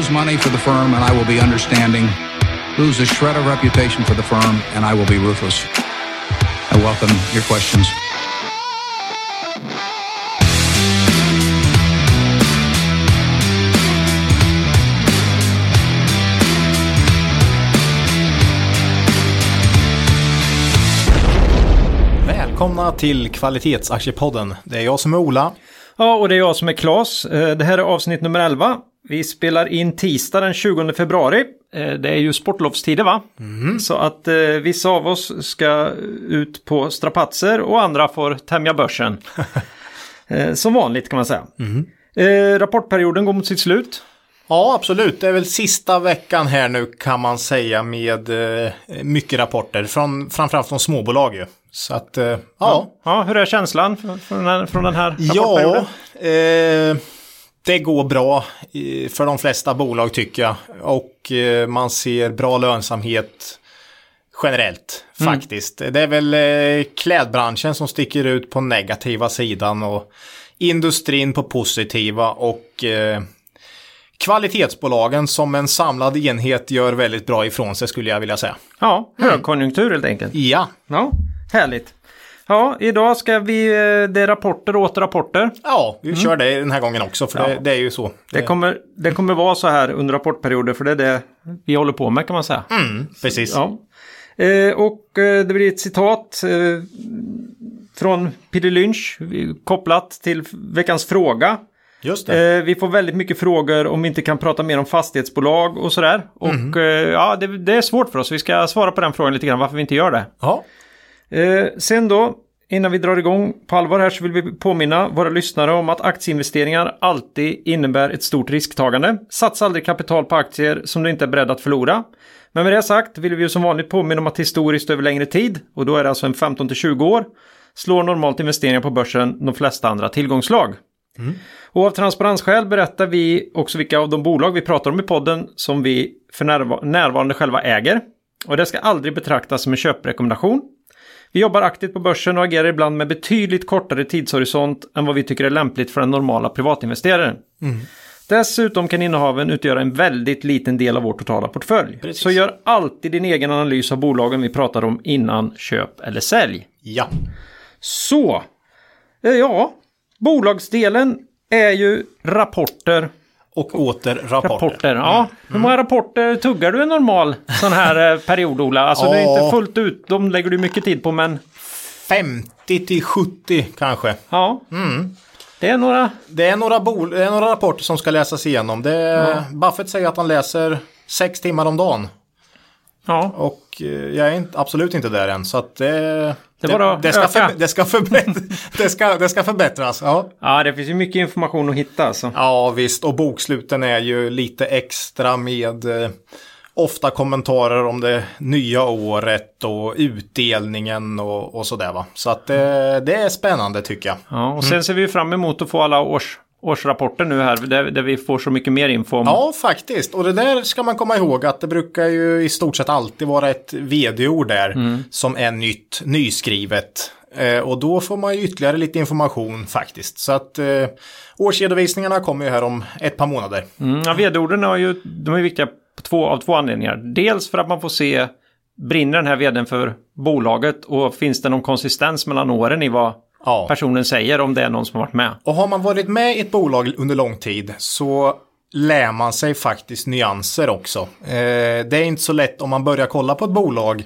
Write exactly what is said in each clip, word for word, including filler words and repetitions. lose money for the firm and I will be understanding, lose a shred of reputation for the firm and I will be ruthless. I welcome your questions. Välkomna till Kvalitetsaktiepodden. Det är jag som är Ola. Ja, och det är jag som är Claes. Det här är avsnitt nummer elva. Vi spelar in tisdag den tjugonde februari. Det är ju sportlovstider, va? Mm. Så att eh, vissa av oss ska ut på strapatser och andra får tämja börsen. eh, som vanligt kan man säga. Mm. Eh, rapportperioden går mot sitt slut. Ja, absolut. Det är väl sista veckan här nu kan man säga med eh, mycket rapporter. Från, framförallt från småbolag ju. Så att, eh, ja. Ja. ja. Hur är känslan från den här, från den här rapportperioden? Ja, eh... Det går bra för de flesta bolag tycker jag, och man ser bra lönsamhet generellt faktiskt. Mm. Det är väl klädbranschen som sticker ut på negativa sidan och industrin på positiva, och kvalitetsbolagen som en samlad enhet gör väldigt bra ifrån sig skulle jag vilja säga. Ja, högkonjunktur helt enkelt. Ja. Ja, härligt. Ja, idag ska vi, det är rapporter och åter rapporter. Ja, vi kör mm. det den här gången också, för det, ja. det är ju så. Det kommer, det kommer vara så här under rapportperioder, för det är det vi håller på med kan man säga. Mm, precis. Så, ja. eh, och eh, det blir ett citat eh, från Peter Lynch kopplat till veckans fråga. Just det. Eh, vi får väldigt mycket frågor om vi inte kan prata mer om fastighetsbolag och sådär. Och mm. eh, ja, det, det är svårt för oss. Vi ska svara på den frågan lite grann, varför vi inte gör det. Ja. Eh, sen då, innan vi drar igång på allvar här, så vill vi påminna våra lyssnare om att aktieinvesteringar alltid innebär ett stort risktagande. Satsa aldrig kapital på aktier som du inte är beredd att förlora. Men med det sagt vill vi ju som vanligt påminna om att historiskt över längre tid, och då är det alltså en femton till tjugo år, slår normalt investeringar på börsen de flesta andra tillgångslag. Mm. Och av transparensskäl berättar vi också vilka av de bolag vi pratar om i podden som vi för närva- närvarande själva äger. Och det ska aldrig betraktas som en köprekommendation. Vi jobbar aktivt på börsen och agerar ibland med betydligt kortare tidshorisont än vad vi tycker är lämpligt för den normala privatinvesteraren. Mm. Dessutom kan innehaven utgöra en väldigt liten del av vår totala portfölj. Precis. Så gör alltid din egen analys av bolagen vi pratar om innan köp eller sälj. Ja. Så, ja, bolagsdelen är ju rapporter. Och åter rapporter. rapporter ja. Mm. Hur många rapporter tuggar du en normal sån här period, Ola? Alltså ja. Det är inte fullt ut, de lägger du mycket tid på, men... femtio till sjuttio kanske. Ja, mm. det är några... Det är några, bol- det är några rapporter som ska läsas igenom. Det är... ja. Buffett säger att han läser sex timmar om dagen. Ja. Och jag är inte, absolut inte där än, så att det... Det, det, det, ska för, det, ska förbättra, det, ska, det ska förbättras. Ja. ja, det finns ju mycket information att hitta. Alltså. Ja, visst. Och boksluten är ju lite extra med eh, ofta kommentarer om det nya året och utdelningen och, och sådär, va. Så att eh, det är spännande tycker jag. Ja, och sen mm. ser vi fram emot att få alla års, årsrapporter nu här där, där vi får så mycket mer info. Om... Ja, faktiskt. Och det där ska man komma ihåg att det brukar ju i stort sett alltid vara ett vd-ord där mm. som är nytt, nyskrivet. Eh, och då får man ju ytterligare lite information faktiskt. Så att eh, årsredovisningarna kommer ju här om ett par månader. Mm, ja, vd-orden är ju de är viktiga på två, av två anledningar. Dels för att man får se, brinner den här vdn för bolaget och finns det någon konsistens mellan åren i vad... Ja. Personen säger om det är någon som har varit med. Och har man varit med i ett bolag under lång tid så lär man sig faktiskt nyanser också. Eh, det är inte så lätt om man börjar kolla på ett bolag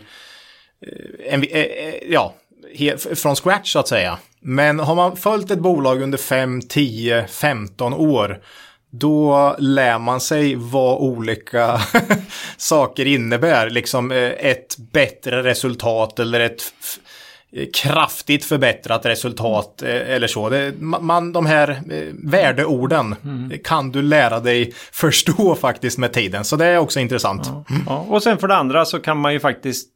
eh, eh, ja, he- från scratch så att säga. Men har man följt ett bolag under fem, tio, femton år då lär man sig vad olika saker innebär. Liksom eh, ett bättre resultat eller ett... F- kraftigt förbättrat resultat eller så. Det, man, de här värdeorden mm. kan du lära dig förstå faktiskt med tiden. Så det är också intressant. Ja, mm. ja. Och sen för det andra så kan man ju faktiskt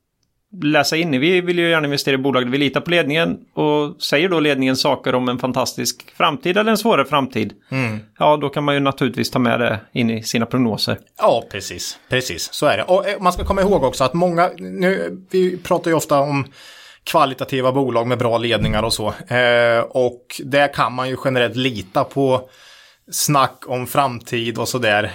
läsa in. Vi vill ju gärna investera i bolag där vi litar på ledningen, och säger då ledningen saker om en fantastisk framtid eller en svårare framtid. Mm. Ja, då kan man ju naturligtvis ta med det in i sina prognoser. Ja, precis. Precis, så är det. Och man ska komma ihåg också att många, nu, vi pratar ju ofta om kvalitativa bolag med bra ledningar och så. Eh, och där kan man ju generellt lita på snack om framtid och sådär,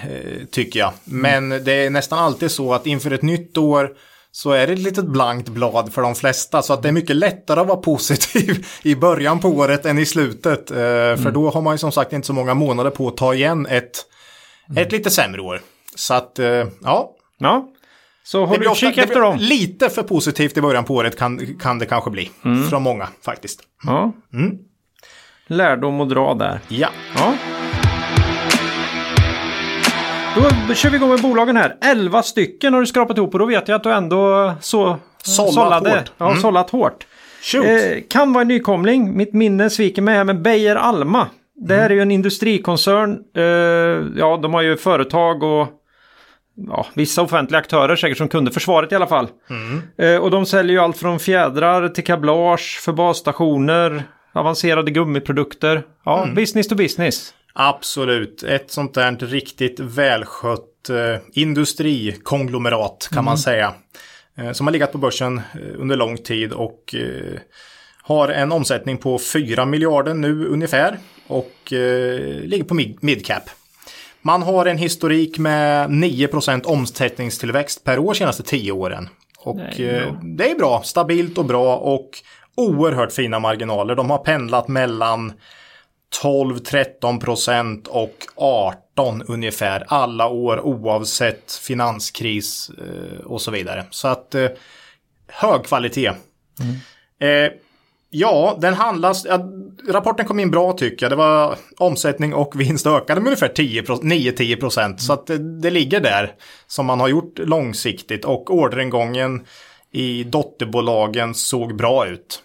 tycker jag. Men mm. det är nästan alltid så att inför ett nytt år så är det ett litet blankt blad för de flesta. Så att det är mycket lättare att vara positiv i början på året än i slutet. Mm. För då har man ju som sagt inte så många månader på att ta igen ett, mm. ett lite sämre år. Så att, ja. Ja. Så håll utkik efter dem. Lite för positivt i början på året kan, kan det kanske bli. Mm. Från många faktiskt. Ja. Mm. Lärdom och dra där. Ja. Ja. Då kör vi igång med bolagen här. elva stycken har du skrapat ihop och då vet jag att du ändå så sållat sållade. Hårt. Ja, mm. sållat hårt. Eh, kan vara en nykomling. Mitt minne sviker mig här med Beijer Alma. Det här mm. är ju en industrikoncern. Eh, ja, de har ju företag och ja, vissa offentliga aktörer säkert som kunde försvaret i alla fall. Mm. Eh, och de säljer ju allt från fjädrar till kablage för basstationer, avancerade gummiprodukter. Ja, mm. business to business. Absolut. Ett sånt där riktigt välskött eh, industrikonglomerat kan mm. man säga. Eh, som har legat på börsen eh, under lång tid och eh, har en omsättning på fyra miljarder nu ungefär och eh, ligger på mid- midcap. Man har en historik med nio procent omsättningstillväxt per år senaste tio åren. Och Nej, eh, det är bra, stabilt och bra och oerhört fina marginaler. De har pendlat mellan tolv till tretton procent och arton ungefär alla år oavsett finanskris och så vidare. Så att hög kvalitet. Mm. Eh, ja, den handlas, ja, rapporten kom in bra tycker jag. Det var omsättning och vinst ökade med ungefär nio till tio procent. Mm. Så att det, det ligger där som man har gjort långsiktigt och orderingången i dotterbolagen såg bra ut.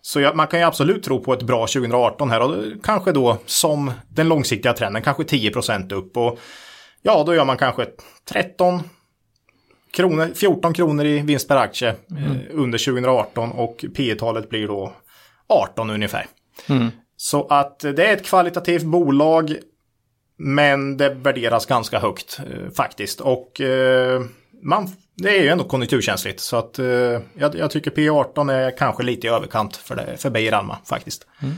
Så man kan ju absolut tro på ett bra tjugo arton här och kanske då som den långsiktiga trenden, kanske tio procent upp och ja då gör man kanske tretton kronor, fjorton kronor i vinst per aktie mm. under tjugo arton och P E-talet blir då arton ungefär. Mm. Så att det är ett kvalitativt bolag men det värderas ganska högt faktiskt och man... Det är ju ändå konjunkturkänsligt så att eh, jag, jag tycker P arton är kanske lite i överkant för, det, för Beijer Alma faktiskt. Mm.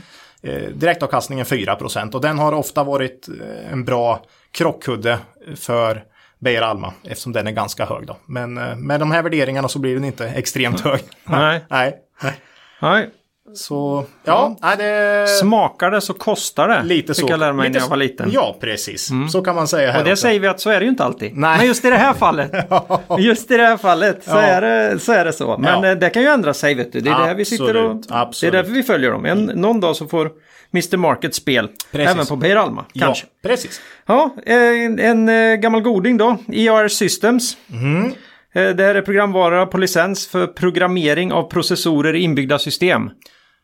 Eh, direktavkastningen fyra procent och den har ofta varit en bra krockkudde för Beijer Alma eftersom den är ganska hög då. Men eh, med de här värderingarna så blir den inte extremt hög. Nej. Nej. Nej. Nej. Så, ja, ja. Det... Smakar det så kostar det. Lite så. Fick jag lära mig lite när jag var liten. Ja, precis. Mm. Så kan man säga här. Och det också. Säger vi att så är det ju inte alltid. Nej. Men just i det här fallet. Just i det här fallet så, ja. är, det, så är det så. Men ja. Det kan ju ändra sig, vet du. Det är absolut. Där vi sitter och... Absolut. Det är därför vi följer dem. En, någon dag så får mister Market spel. Precis. Även på Beijer Alma, kanske. Ja, precis. Ja, en, en gammal goding då. I A R Systems. Mm. Det här är programvara på licens för programmering av processorer i inbyggda system.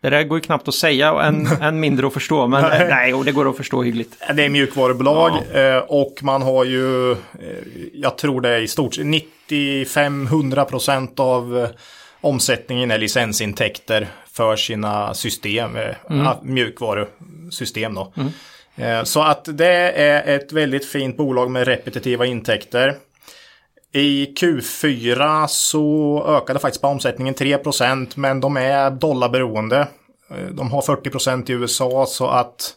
Det där går ju knappt att säga och än, än mindre att förstå. Men nej, nej och det går att förstå hyggligt. Det är mjukvarubolag ja. Och man har ju, jag tror det är i stort nittiofem till hundra procent av omsättningen är licensintäkter för sina system, mm. mjukvarusystem då. Mm. Så att det är ett väldigt fint bolag med repetitiva intäkter. I Q fyra så ökade faktiskt på omsättningen tre procent men de är dollarberoende. De har fyrtio procent i U S A så att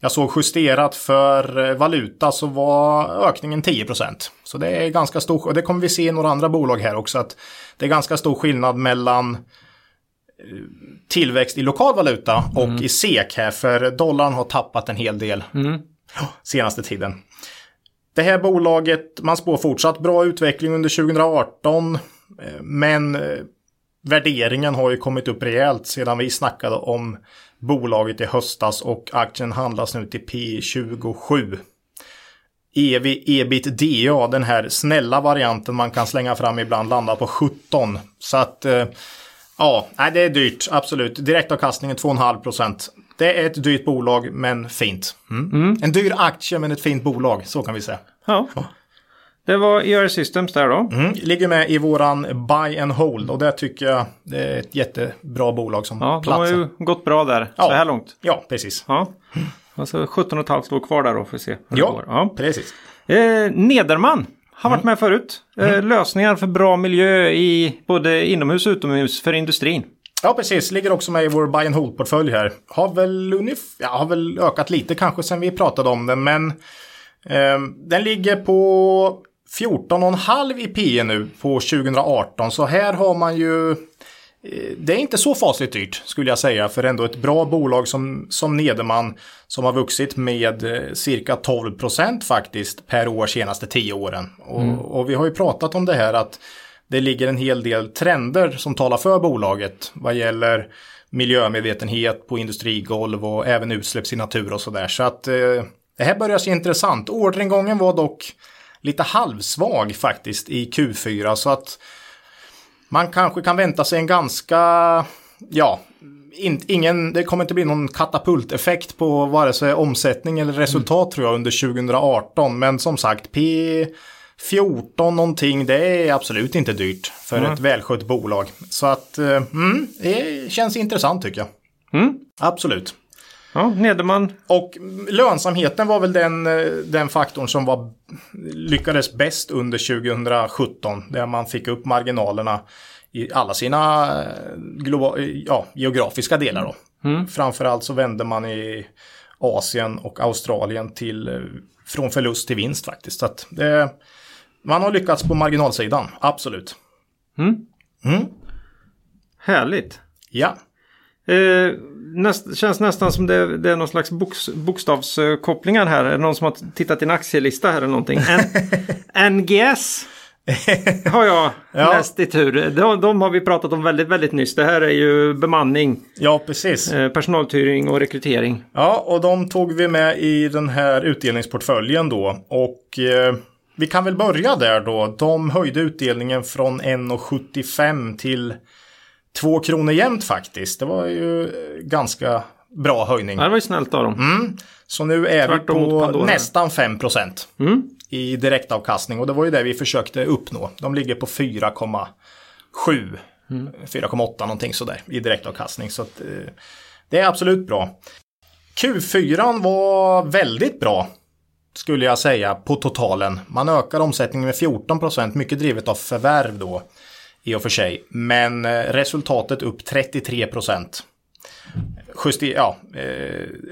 jag såg justerat för valuta så var ökningen tio procent. Så det är ganska stor, och det kommer vi se i några andra bolag här också att det är ganska stor skillnad mellan tillväxt i lokal valuta och mm. i S E K här för dollarn har tappat en hel del mm. senaste tiden. Det här bolaget, man spår fortsatt bra utveckling under tjugo arton men värderingen har ju kommit upp rejält sedan vi snackade om bolaget i höstas och aktien handlas nu till P tjugosju. E V ebitda, den här snälla varianten man kan slänga fram ibland, landar på sjutton. Så att, ja, det är dyrt, absolut. Direktavkastningen två komma fem procent. Det är ett dyrt bolag, men fint. Mm. Mm. En dyr aktie, men ett fint bolag. Så kan vi säga. Ja. Det var I A R Systems där då. Mm. Ligger med i våran buy and hold. Och där tycker jag det är ett jättebra bolag som ja, platsar. Ja, de har ju gått bra där ja. Så här långt. Ja, precis. Ja. Alltså sjutton komma fem står kvar där då för att se hur ja, det går. Ja, precis. Eh, Nederman har varit mm. med förut. Eh, lösningar för bra miljö i både inomhus och utomhus för industrin. Ja, precis. Ligger också med i vår buy and hold-portfölj här. Har väl, unif- ja, har väl ökat lite kanske sen vi pratade om den, men eh, den ligger på fjorton komma fem i P E nu på tjugo arton. Så här har man ju... Det är inte så fasligt dyrt skulle jag säga, för ändå ett bra bolag som, som Nederman som har vuxit med cirka tolv procent faktiskt per år senaste tio åren. Och, mm. och vi har ju pratat om det här att det ligger en hel del trender som talar för bolaget vad gäller miljömedvetenhet på industrigolv och även utsläpps i natur och sådär. Så att eh, det här börjar se intressant. Orderingången var dock lite halvsvag faktiskt i Q fyra, så att man kanske kan vänta sig en ganska, ja, in, ingen, det kommer inte bli någon katapulteffekt på vare sig omsättning eller resultat mm. tror jag under tjugo arton. Men som sagt, P fjorton någonting, det är absolut inte dyrt för mm. ett välskött bolag. Så att, mm, det känns intressant tycker jag. Mm. Absolut. Ja, Nederman. Och lönsamheten var väl den, den faktorn som var, lyckades bäst under tjugo sjutton. Där man fick upp marginalerna i alla sina globala, ja, geografiska delar. Då. Mm. Framförallt så vände man i Asien och Australien till, från förlust till vinst faktiskt. Så att det, man har lyckats på marginalsidan, absolut. Mm. Mm. Härligt. Ja. Eh, näst, känns nästan som det, det är någon slags boks, bokstavskopplingar här. Är det någon som har tittat i en aktielista här eller någonting? N- NGS har jag ja. läst i tur. De, de har vi pratat om väldigt, väldigt nyss. Det här är ju bemanning. Ja, precis. Eh, personaltyrning och rekrytering. Ja, och de tog vi med i den här utdelningsportföljen då. Och eh, vi kan väl börja där då. De höjde utdelningen från en komma sjuttiofem till... Två kronor jämnt faktiskt. Det var ju ganska bra höjning. Ja, det var ju snällt av dem. Mm. Så nu är Tvärtom vi på nästan fem procent mm. i direktavkastning. Och det var ju det vi försökte uppnå. De ligger på fyra komma sju, mm. fyra komma åtta någonting sådär i direktavkastning. Så att, eh, det är absolut bra. Q fyra var väldigt bra skulle jag säga på totalen. Man ökar omsättningen med fjorton procent. Mycket drivet av förvärv då. I och för sig. Men resultatet upp trettiotre procent. Juster, ja,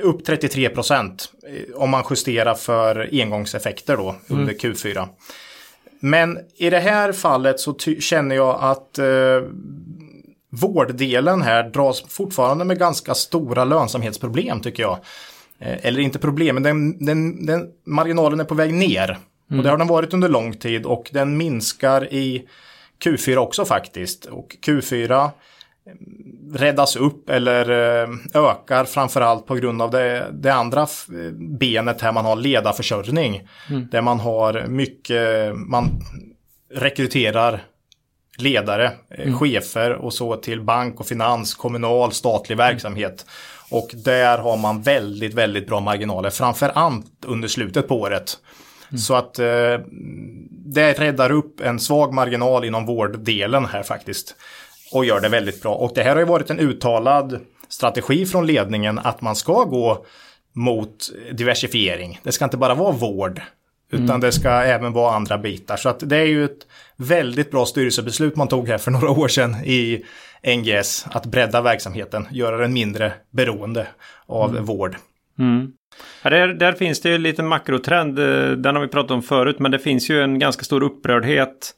upp trettiotre procent om man justerar för engångseffekter då mm. under Q fyra. Men i det här fallet så ty- känner jag att eh, vårddelen här dras fortfarande med ganska stora lönsamhetsproblem tycker jag. Eh, eller inte problem, men den, den, den marginalen är på väg ner. Mm. Och det har den varit under lång tid och den minskar i Q fyra också faktiskt, och Q fyra räddas upp eller ökar framförallt på grund av det, det andra benet här man har ledarförsörjning mm. där man har mycket, man rekryterar ledare, mm. chefer och så till bank och finans, kommunal, statlig verksamhet mm. och där har man väldigt väldigt bra marginaler framförallt under slutet på året. Mm. Så att eh, det räddar upp en svag marginal inom vårddelen här faktiskt och gör det väldigt bra. Och det här har ju varit en uttalad strategi från ledningen att man ska gå mot diversifiering. Det ska inte bara vara vård utan mm. det ska även vara andra bitar. Så att det är ju ett väldigt bra styrelsebeslut man tog här för några år sedan i N G S att bredda verksamheten, göra den mindre beroende av mm. vård. Mm. Ja, där, där finns det ju en liten makrotrend, den har vi pratat om förut, men det finns ju en ganska stor upprördhet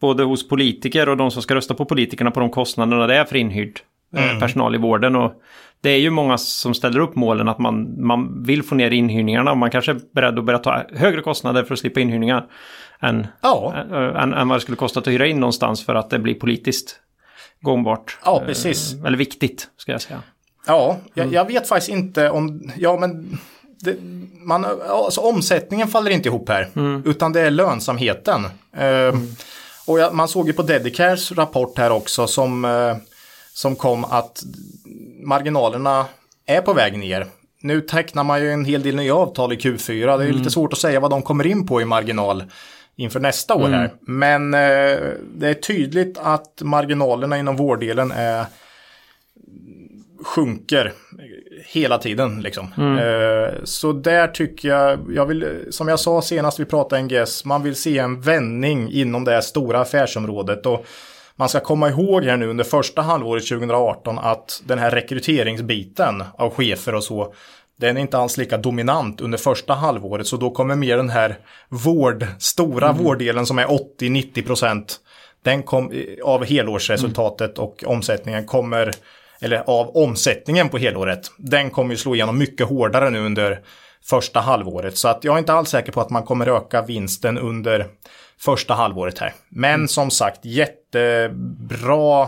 både hos politiker och de som ska rösta på politikerna på de kostnaderna det är för inhyrd mm. personal i vården, och det är ju många som ställer upp målen att man, man vill få ner inhyrningarna och man kanske är beredd att börja ta högre kostnader för att slippa inhyrningar än, ja. än, än vad det skulle kosta att hyra in någonstans för att det blir politiskt gångbart. Ja, precis. Eller viktigt, ska jag säga. Ja, jag, jag vet faktiskt inte om... Ja, men det, man, alltså, omsättningen faller inte ihop här. Mm. Utan det är lönsamheten. Mm. Uh, och jag, man såg ju på Dedicares rapport här också som, uh, som kom att marginalerna är på väg ner. Nu tecknar man ju en hel del nya avtal i Q fyra. Det är ju mm. lite svårt att säga vad de kommer in på i marginal inför nästa år här. Mm. Men uh, det är tydligt att marginalerna inom vårddelen är... sjunker hela tiden liksom. Mm. Så där tycker jag, jag vill, som jag sa senast vi pratade N G S, man vill se en vändning inom det här stora affärsområdet och man ska komma ihåg här nu under första halvåret tjugo arton att den här rekryteringsbiten av chefer och så, den är inte alls lika dominant under första halvåret. Så då kommer mer den här vård, stora mm. vårddelen som är åttio till nittio procent den kom, av helårsresultatet mm. och omsättningen kommer, eller av omsättningen på helåret, den kommer ju slå igenom mycket hårdare nu under första halvåret. Så att jag är inte alls säker på att man kommer öka vinsten under första halvåret här. Men mm. som sagt, jättebra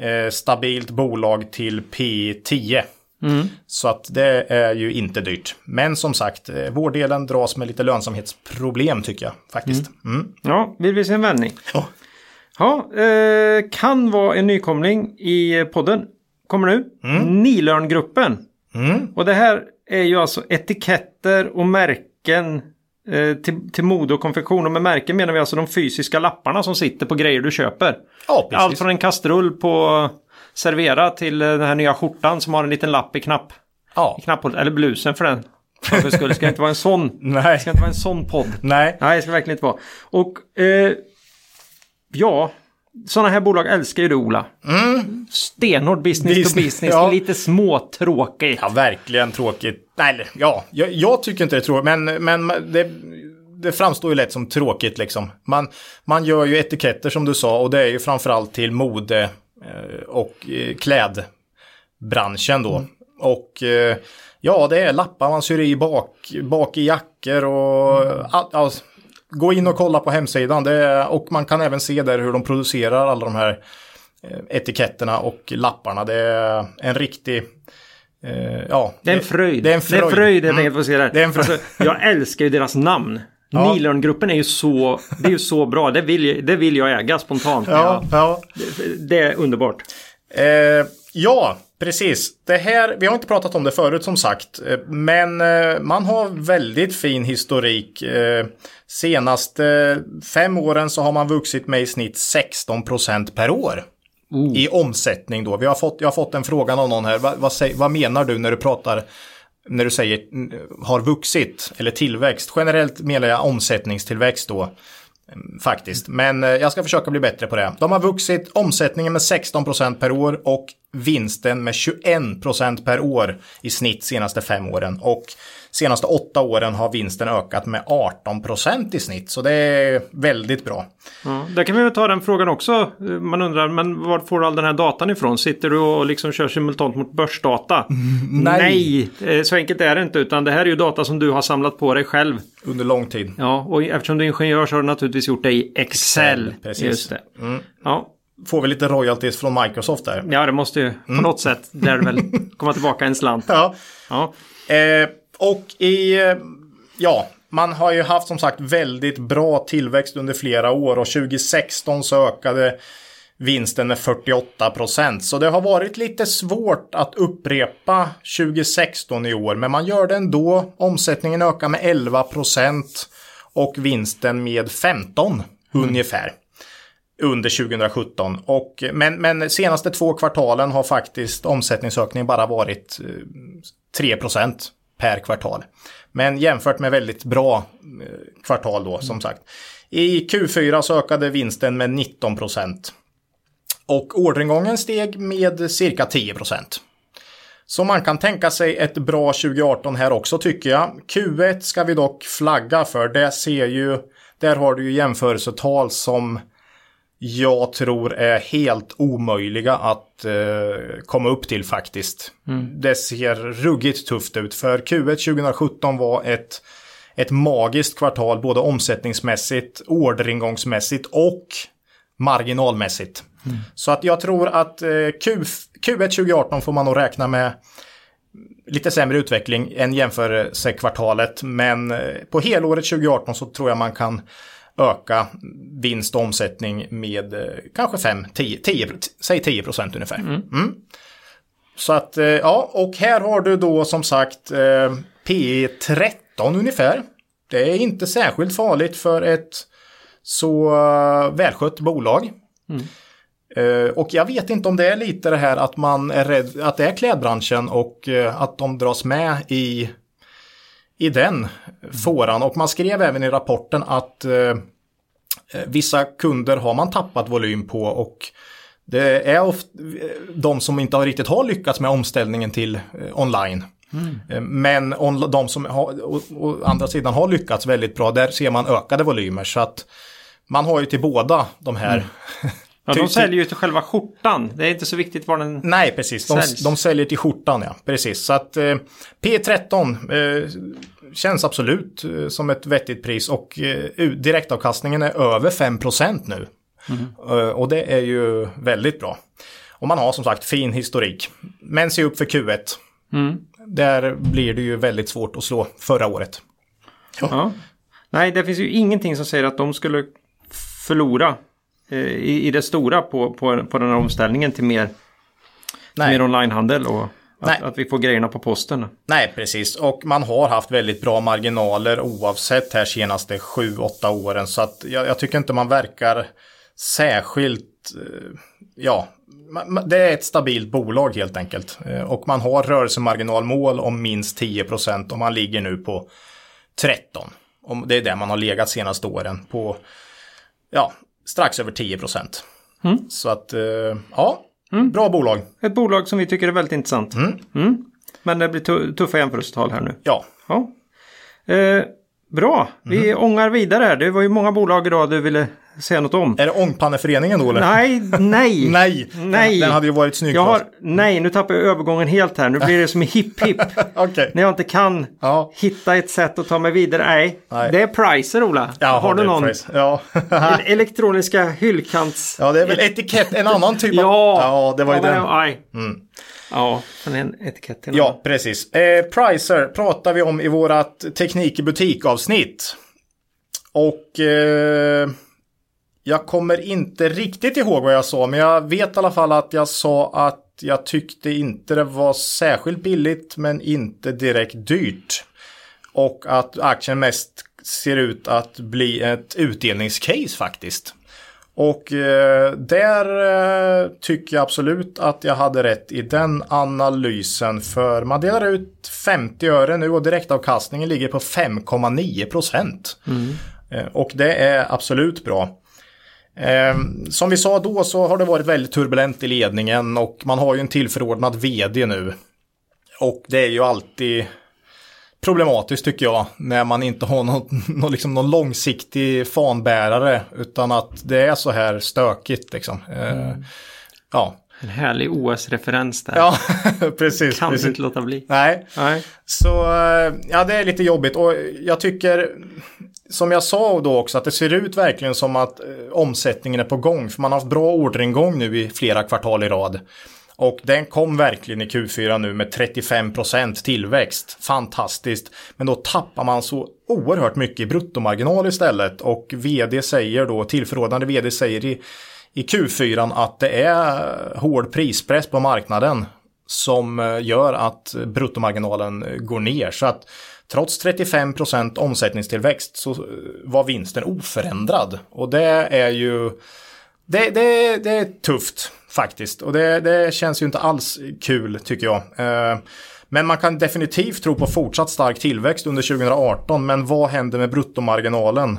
eh, stabilt bolag till P tio. Mm. Så att det är ju inte dyrt. Men som sagt, vårddelen dras med lite lönsamhetsproblem tycker jag faktiskt. Mm. Mm. Ja, vill vi se en vändning? Ja. Ja, eh, kan vara en nykomling i podden. Kommer nu. Mm. Nederman-gruppen. Mm. Och det här är ju alltså etiketter och märken eh, till, till mode och konfektion. Och med märken menar vi alltså de fysiska lapparna som sitter på grejer du köper. Ja, precis. Allt från en kastrull på servera till den här nya skjortan som har en liten lapp i knapp. Ja. I knapp, eller blusen för den. Varför skulle det ska inte vara en sån? Nej. Ska inte vara en sån podd. Nej. Nej, det ska verkligen inte vara. Och eh, ja, sådana här bolag älskar ju du, Ola. Mm. Stenhård business, business to business. Ja. Lite småtråkigt. Ja, verkligen tråkigt. Nej, ja, jag, jag tycker inte det är tråkigt. Men, men det, det framstår ju lätt som tråkigt liksom. Man, man gör ju etiketter som du sa. Och det är ju framförallt till mode och klädbranschen då. Mm. Och ja, det är lappar man syr i bak, bak i jackor och... Mm. Alltså, gå in och kolla på hemsidan det är, och man kan även se där hur de producerar alla de här etiketterna och lapparna. Det är en riktig... Eh, ja, det är en fröjd. Det är en fröjd. Det är en fröjd, mm. jag, det är en fröjd. Alltså, jag älskar ju deras namn. Ja. Nederman-gruppen är ju så, det är ju så bra. Det vill, det vill jag äga spontant. Ja, jag, ja. Det, det är underbart. Eh, ja, precis. Det här, vi har inte pratat om det förut som sagt. Men man har väldigt fin historik. Eh, senaste fem åren så har man vuxit med i snitt sexton procent per år. Mm. I omsättning då. Vi har fått, jag har fått en fråga av någon här. Va, vad, vad menar du när du pratar... När du säger har vuxit eller tillväxt. Generellt menar jag omsättningstillväxt då faktiskt. Men jag ska försöka bli bättre på det. De har vuxit omsättningen med sexton procent per år och vinsten med tjugoett procent per år i snitt senaste fem åren. Och senaste åtta åren har vinsten ökat med arton procent i snitt. Så det är väldigt bra. Ja, där kan vi väl ta den frågan också. Man undrar, men var får all den här datan ifrån? Sitter du och liksom kör simultant mot börsdata? Mm, nej. nej! Så enkelt är det inte, utan det här är ju data som du har samlat på dig själv. Under lång tid. Ja, och eftersom du är ingenjör så har du naturligtvis gjort det i Excel. Excel, precis. Just det. Mm. Ja. Får vi lite royalties från Microsoft där? Ja, det måste ju på mm. något sätt där väl komma tillbaka en slant. Ja. Ja. Eh, och i, ja, man har ju haft som sagt väldigt bra tillväxt under flera år. Och tjugo sexton så ökade vinsten med fyrtioåtta procent. Så det har varit lite svårt att upprepa tjugo sexton i år. Men man gör det ändå. Omsättningen ökar med elva procent och vinsten med femton mm. ungefär. Under tjugo sjutton. Och, men, men senaste två kvartalen har faktiskt omsättningsökningen bara varit tre procent per kvartal. Men jämfört med väldigt bra kvartal då som sagt. I Q fyra så ökade vinsten med nitton procent. Och orderingången steg med cirka tio procent. Så man kan tänka sig ett bra tjugo arton här också tycker jag. Q ett ska vi dock flagga för. Det ser ju, där har du ju jämförelsetal som... jag tror är helt omöjliga att eh, komma upp till faktiskt. Mm. Det ser ruggigt tufft ut för Q ett tjugo sjutton var ett, ett magiskt kvartal både omsättningsmässigt, orderingångsmässigt och marginalmässigt. Mm. Så att jag tror att eh, Q, Q ett tjugo arton får man nog räkna med lite sämre utveckling än jämförelsekvartalet. Men på helåret tjugo arton så tror jag man kan öka vinst och omsättning med eh, kanske fem, tio, tio, säg tio procent ungefär. Mm. Mm. Så att, eh, ja, och här har du då som sagt eh, P tretton ungefär. Det är inte särskilt farligt för ett så eh, välskött bolag. Mm. Eh, och jag vet inte om det är lite det här att man är rädd, att det är klädbranschen och eh, att de dras med i... i den fåran. Och man skrev även i rapporten att eh, vissa kunder har man tappat volym på, och det är ofta de som inte riktigt har lyckats med omställningen till online. Mm. Men on, de som har, å, å andra sidan har lyckats väldigt bra, där ser man ökade volymer. Så att man har ju till båda de här... Mm. Ja, de säljer ju till själva skjortan. Det är inte så viktigt var den... Nej, precis. De, de säljer till skjortan, ja. Precis. Så att eh, P tretton eh, känns absolut eh, som ett vettigt pris. Och eh, direktavkastningen är över fem procent nu. Mm. Eh, och det är ju väldigt bra. Och man har som sagt fin historik. Men se upp för Q ett. Mm. Där blir det ju väldigt svårt att slå förra året. Ja. Ja. Nej, det finns ju ingenting som säger att de skulle förlora i, i det stora på, på, på den här omställningen till mer, till mer onlinehandel och att, att vi får grejerna på posten. Nej, precis. Och man har haft väldigt bra marginaler oavsett här senaste sju, åtta åren. Så att jag, jag tycker inte man verkar särskilt... Ja, det är ett stabilt bolag helt enkelt. Och man har rörelsemarginalmål om minst tio procent och man ligger nu på tretton. Det är där man har legat senaste åren på... Ja, strax över tio procent. Mm. Så att, ja, mm. bra bolag. Ett bolag som vi tycker är väldigt intressant. Mm. Mm. Men det blir tuffa jämförelsetal här nu. Ja. ja. Eh, bra, vi mm. ångar vidare här. Det var ju många bolag idag du ville säga något om. Är det ångpanneföreningen då eller? Nej, nej. nej. nej, den hade ju varit snygg. Jag har, nej, nu tappar jag övergången helt här. Nu blir det som i hipp-hipp. okay. När jag inte kan ja. hitta ett sätt att ta mig vidare. Nej, nej. Det är Pricer, Ola. Ja, har du någon? Ja. elektroniska hyllkants... Ja, det är väl etikett, en annan typ av... ja. ja, det var ju ja, den. Nej. Mm. Ja, en etikett. En ja, precis. Eh, Pricer pratar vi om i vårat teknik i butik-avsnitt. Och... Eh... Jag kommer inte riktigt ihåg vad jag sa, men jag vet i alla fall att jag sa att jag tyckte inte det var särskilt billigt men inte direkt dyrt. Och att aktien mest ser ut att bli ett utdelningscase faktiskt. Och eh, där eh, tycker jag absolut att jag hade rätt i den analysen, för man delar ut femtio öre nu och direktavkastningen ligger på fem komma nio procent. Mm. Eh, och det är absolut bra. Eh, som vi sa då så har det varit väldigt turbulent i ledningen och man har ju en tillförordnad vd nu. Och det är ju alltid problematiskt tycker jag när man inte har någon, någon, liksom någon långsiktig fanbärare, utan att det är så här stökigt liksom. Eh, mm. Ja. En härlig O S-referens där. Ja, precis. Kan precis. Inte låta bli. Nej. Nej. Så ja, det är lite jobbigt och jag tycker... Som jag sa då också, att det ser ut verkligen som att eh, omsättningen är på gång. För man har haft bra orderingång nu i flera kvartal i rad. Och den kom verkligen i Q fyra nu med trettiofem procent tillväxt. Fantastiskt. Men då tappar man så oerhört mycket i bruttomarginal istället. Och vd säger då, tillförordnande vd säger i, i Q fyra att det är hård prispress på marknaden som gör att bruttomarginalen går ner. Så att trots trettiofem procent omsättningstillväxt så var vinsten oförändrad. Och det är ju... Det, det, det är tufft faktiskt. Och det, det känns ju inte alls kul tycker jag. Men man kan definitivt tro på fortsatt stark tillväxt under tjugo arton. Men vad händer med bruttomarginalen?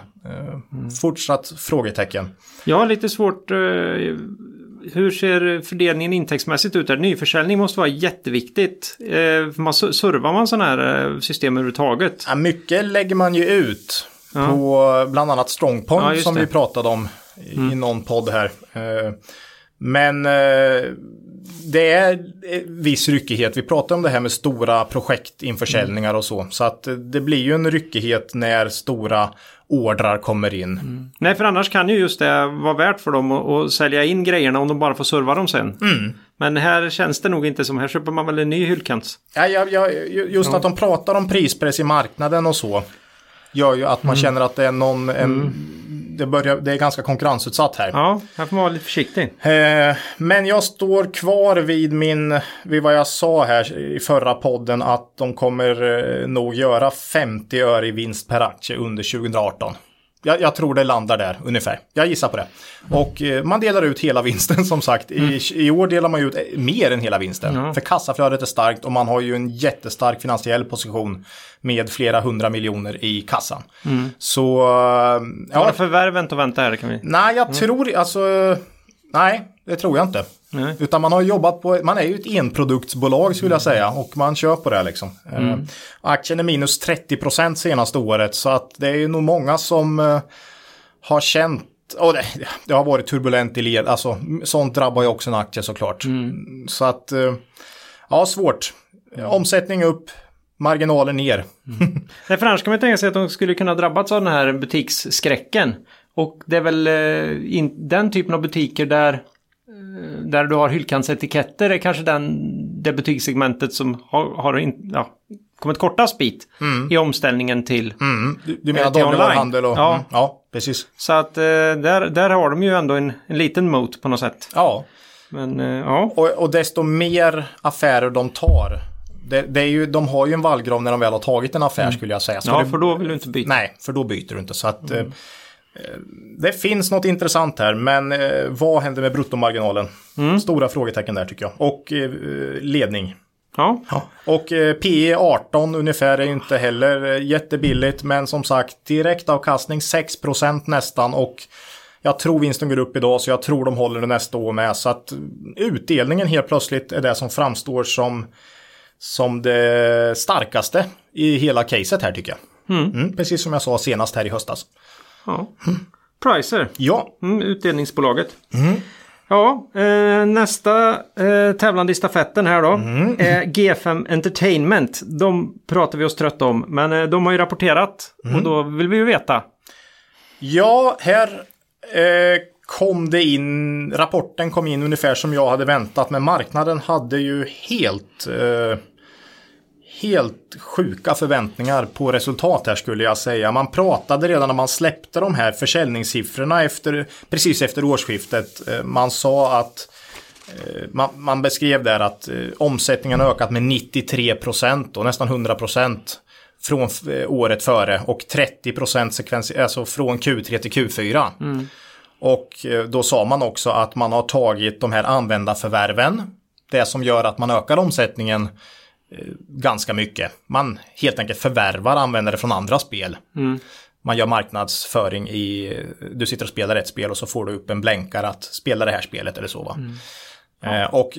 Fortsatt frågetecken. Jag har lite svårt... Hur ser fördelningen intäktsmässigt ut där? Nyförsäljning måste vara jätteviktigt. Man servar man sådana här system överhuvudtaget? Ja, mycket lägger man ju ut ja. på bland annat Strongpoint ja, som det. vi pratade om i mm. någon podd här. Men det är viss ryckighet. Vi pratade om det här med stora projektinförsäljningar mm. och så. Så att det blir ju en ryckighet när stora ordrar kommer in. Mm. Nej, för annars kan ju just det vara värt för dem att sälja in grejerna om de bara får serva dem sen. Mm. Men här känns det nog inte som, här köper man väl en ny hyllkant. Ja, ja, ja, just ja. att de pratar om prispress i marknaden och så gör ju att man mm. känner att det är någon... En, mm. Det, börjar, det är ganska konkurrensutsatt här. Ja, här får man vara lite försiktig. Eh, men jag står kvar vid, min, vid vad jag sa här i förra podden, att de kommer eh, nog göra femtio öre i vinst per aktie under tjugo arton. Jag, jag tror det landar där ungefär. Jag gissar på det. Och eh, man delar ut hela vinsten som sagt. I, mm. i år delar man ut mer än hela vinsten. Mm. För kassaflödet är starkt och man har ju en jättestark finansiell position med flera hundra miljoner i kassan. Mm. Så... Ja. Var det förvärven att vänta här? Kan vi... Nej, jag mm. tror... Alltså, nej, det tror jag inte. Nej. Utan man har jobbat på, man är ju ett enproduktsbolag skulle jag säga och man kör på det liksom. Mm. Aktien är minus trettio procent senaste året så att det är ju nog många som har känt, och det, det har varit turbulent i led, alltså sånt drabbar ju också en aktie såklart. Mm. Så att, ja svårt. Omsättning upp. Marginalen ner. Mm. Nej, för annars kan man tänka sig att de skulle kunna drabbats av den här butiksskräcken. Och det är väl eh, in, den typen av butiker där, där du har hyllkantsetiketter är kanske den, det butikssegmentet som har, har in, ja, kommit kortast bit mm. i omställningen till mm. Du, du menar dagligvaruhandel och... Ja. Mm, ja, precis. Så att eh, där, där har de ju ändå en, en liten mot på något sätt. Ja. Men, eh, ja. Och, och desto mer affärer de tar... Det, det är ju, de har ju en vallgrav när de väl har tagit en affär mm. skulle jag säga. Ska ja, du, för då vill du inte byta. Nej, för då byter du inte. Så att, mm. eh, det finns något intressant här, men eh, vad händer med bruttomarginalen? Mm. Stora frågetecken där tycker jag. Och eh, ledning. Ja. Ja. Och eh, P E arton ungefär är ju inte heller jättebilligt, men som sagt direktavkastning sex procent nästan och jag tror vinsten går upp idag så jag tror de håller det nästa år med. Så att utdelningen helt plötsligt är det som framstår som Som det starkaste i hela caset här tycker jag. Mm. Mm, precis som jag sa senast här i höstas. Ja. Mm. Pricer. Ja. Mm, utdelningsbolaget. Mm. Ja, eh, nästa eh, tävlande i stafetten här då. Mm. Eh, G fem Entertainment. De pratar vi oss trött om. Men eh, de har ju rapporterat. Mm. Och då vill vi ju veta. Ja, här... Eh, kom det in, rapporten kom in ungefär som jag hade väntat, men marknaden hade ju helt eh, helt sjuka förväntningar på resultat här skulle jag säga. Man pratade redan när man släppte de här försäljningssiffrorna efter, precis efter årsskiftet. Eh, man sa att eh, man, man beskrev där att eh, omsättningen har ökat med nittiotre procent och nästan hundra procent från eh, året före och trettio procent sekvens, alltså från Q tre till Q fyra. Mm. Och då sa man också att man har tagit de här användarförvärven. Det som gör att man ökar omsättningen ganska mycket. Man helt enkelt förvärvar användare från andra spel. Mm. Man gör marknadsföring i... Du sitter och spelar ett spel och så får du upp en blänkare att spela det här spelet eller så va. Mm. Ja. Och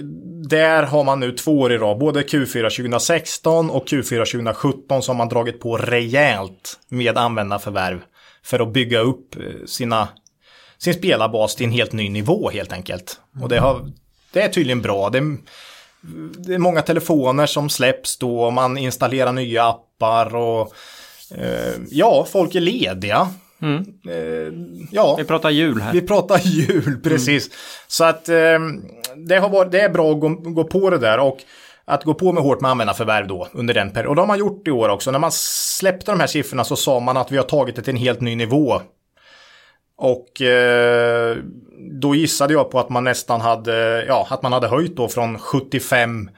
där har man nu två år i rad. Både Q fyra tjugohundrasexton och Q fyra tjugohundrasjutton som man dragit på rejält med användarförvärv. För att bygga upp sina... sin spelarbas till en helt ny nivå helt enkelt. Och det, har, det är tydligen bra. Det är, det är många telefoner som släpps då. Man installerar nya appar. Och, eh, ja, folk är lediga. Mm. Eh, ja. Vi pratar jul här. Vi pratar jul, precis. Mm. Så att eh, det, har varit, det är bra att gå, gå på det där. Och att gå på med hårt med användarförvärv då under den perioden. Och det har man gjort i år också. När man släppte de här siffrorna så sa man att vi har tagit det till en helt ny nivå. Och eh, då gissade jag på att man nästan hade, ja, att man hade höjt då från sjuttiofem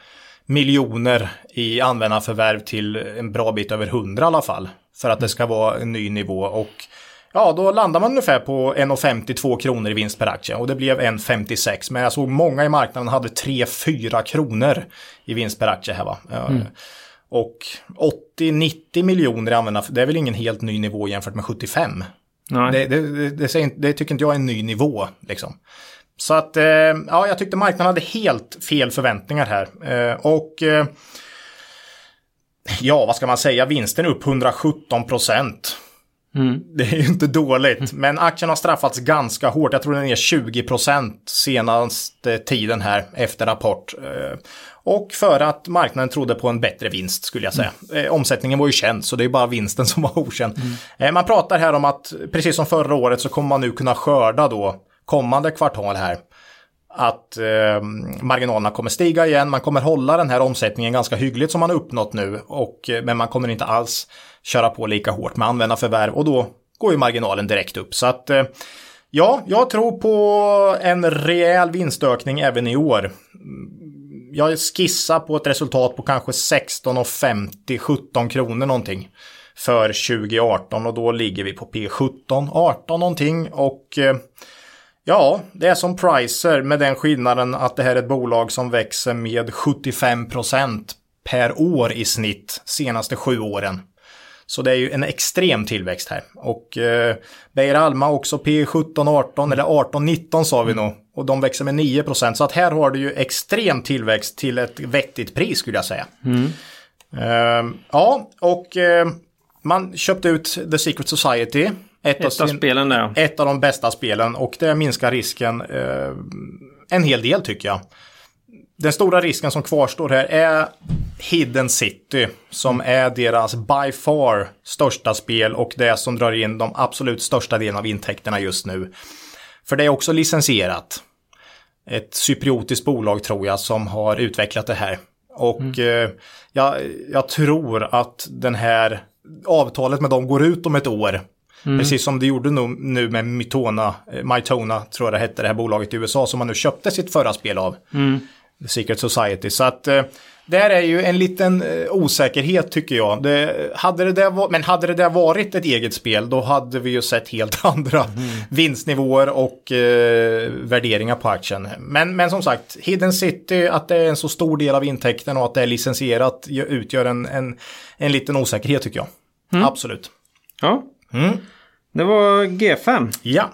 miljoner i användarförvärv till en bra bit över hundra i alla fall. För att det ska vara en ny nivå. Och ja, då landar man ungefär på en femtiotvå kronor i vinst per aktie. Och det blev en femtiosex. Men jag såg många i marknaden hade tre till fyra kronor i vinst per aktie här va. Mm. Och åttio till nittio miljoner i användarförvärv, det är väl ingen helt ny nivå jämfört med sjuttiofem. Det, det, det, det tycker inte jag är en ny nivå liksom. Så att eh, ja, jag tyckte marknaden hade helt fel förväntningar här eh, och eh, ja, vad ska man säga, vinsten är upp hundrasjutton procent. Mm. Det är ju inte dåligt, mm. men aktien har straffats ganska hårt. Jag tror den är tjugo procent senaste tiden här efter rapport. Eh, och för att marknaden trodde på en bättre vinst skulle jag säga. Mm. Eh, omsättningen var ju känd så det är bara vinsten som var okänd. Mm. Eh, man pratar här om att precis som förra året så kommer man nu kunna skörda då kommande kvartal här. Att eh, marginalerna kommer stiga igen. Man kommer hålla den här omsättningen ganska hyggligt som man har uppnått nu. Och, men man kommer inte alls köra på lika hårt med användarförvärv. Och då går ju marginalen direkt upp. Så att eh, ja, jag tror på en rejäl vinstökning även i år. Jag skissar på ett resultat på kanske sexton femtio till sjutton kronor någonting. för tjugo arton och då ligger vi på P sjutton arton någonting och eh, ja, det är som Pricer med den skillnaden att det här är ett bolag som växer med sjuttiofem procent per år i snitt senaste sju åren. Så det är ju en extrem tillväxt här. Och eh, Beijer Alma också P sjutton arton eller arton nitton sa vi nog. Och de växer med nio procent. Så att här har du ju extrem tillväxt till ett vettigt pris skulle jag säga. Mm. Eh, ja, och eh, man köpte ut The Secret Society. Ett, ett, av sin, av spelen där. Ett av de bästa spelen. Och det minskar risken eh, en hel del tycker jag. Den stora risken som kvarstår här är Hidden City som är deras by far största spel och det som drar in de absolut största delen av intäkterna just nu. För det är också licensierat. Ett cypriotiskt bolag tror jag som har utvecklat det här. Och mm. eh, jag, jag tror att den här avtalet med dem går ut om ett år. Mm. Precis som det gjorde nu, nu med Mytona, Mytona tror jag det hette det här bolaget i U S A som man nu köpte sitt förra spel av. Mm. The Secret Society. Så att eh, där är ju en liten eh, osäkerhet tycker jag. Det, hade det där va- men hade det där varit ett eget spel då hade vi ju sett helt andra mm. vinstnivåer och eh, värderingar på aktien. Men, men som sagt, Hidden City, att det är en så stor del av intäkten och att det är licensierat utgör en, en, en liten osäkerhet tycker jag. Mm. Absolut. Ja, mm. Det var G fem. Ja.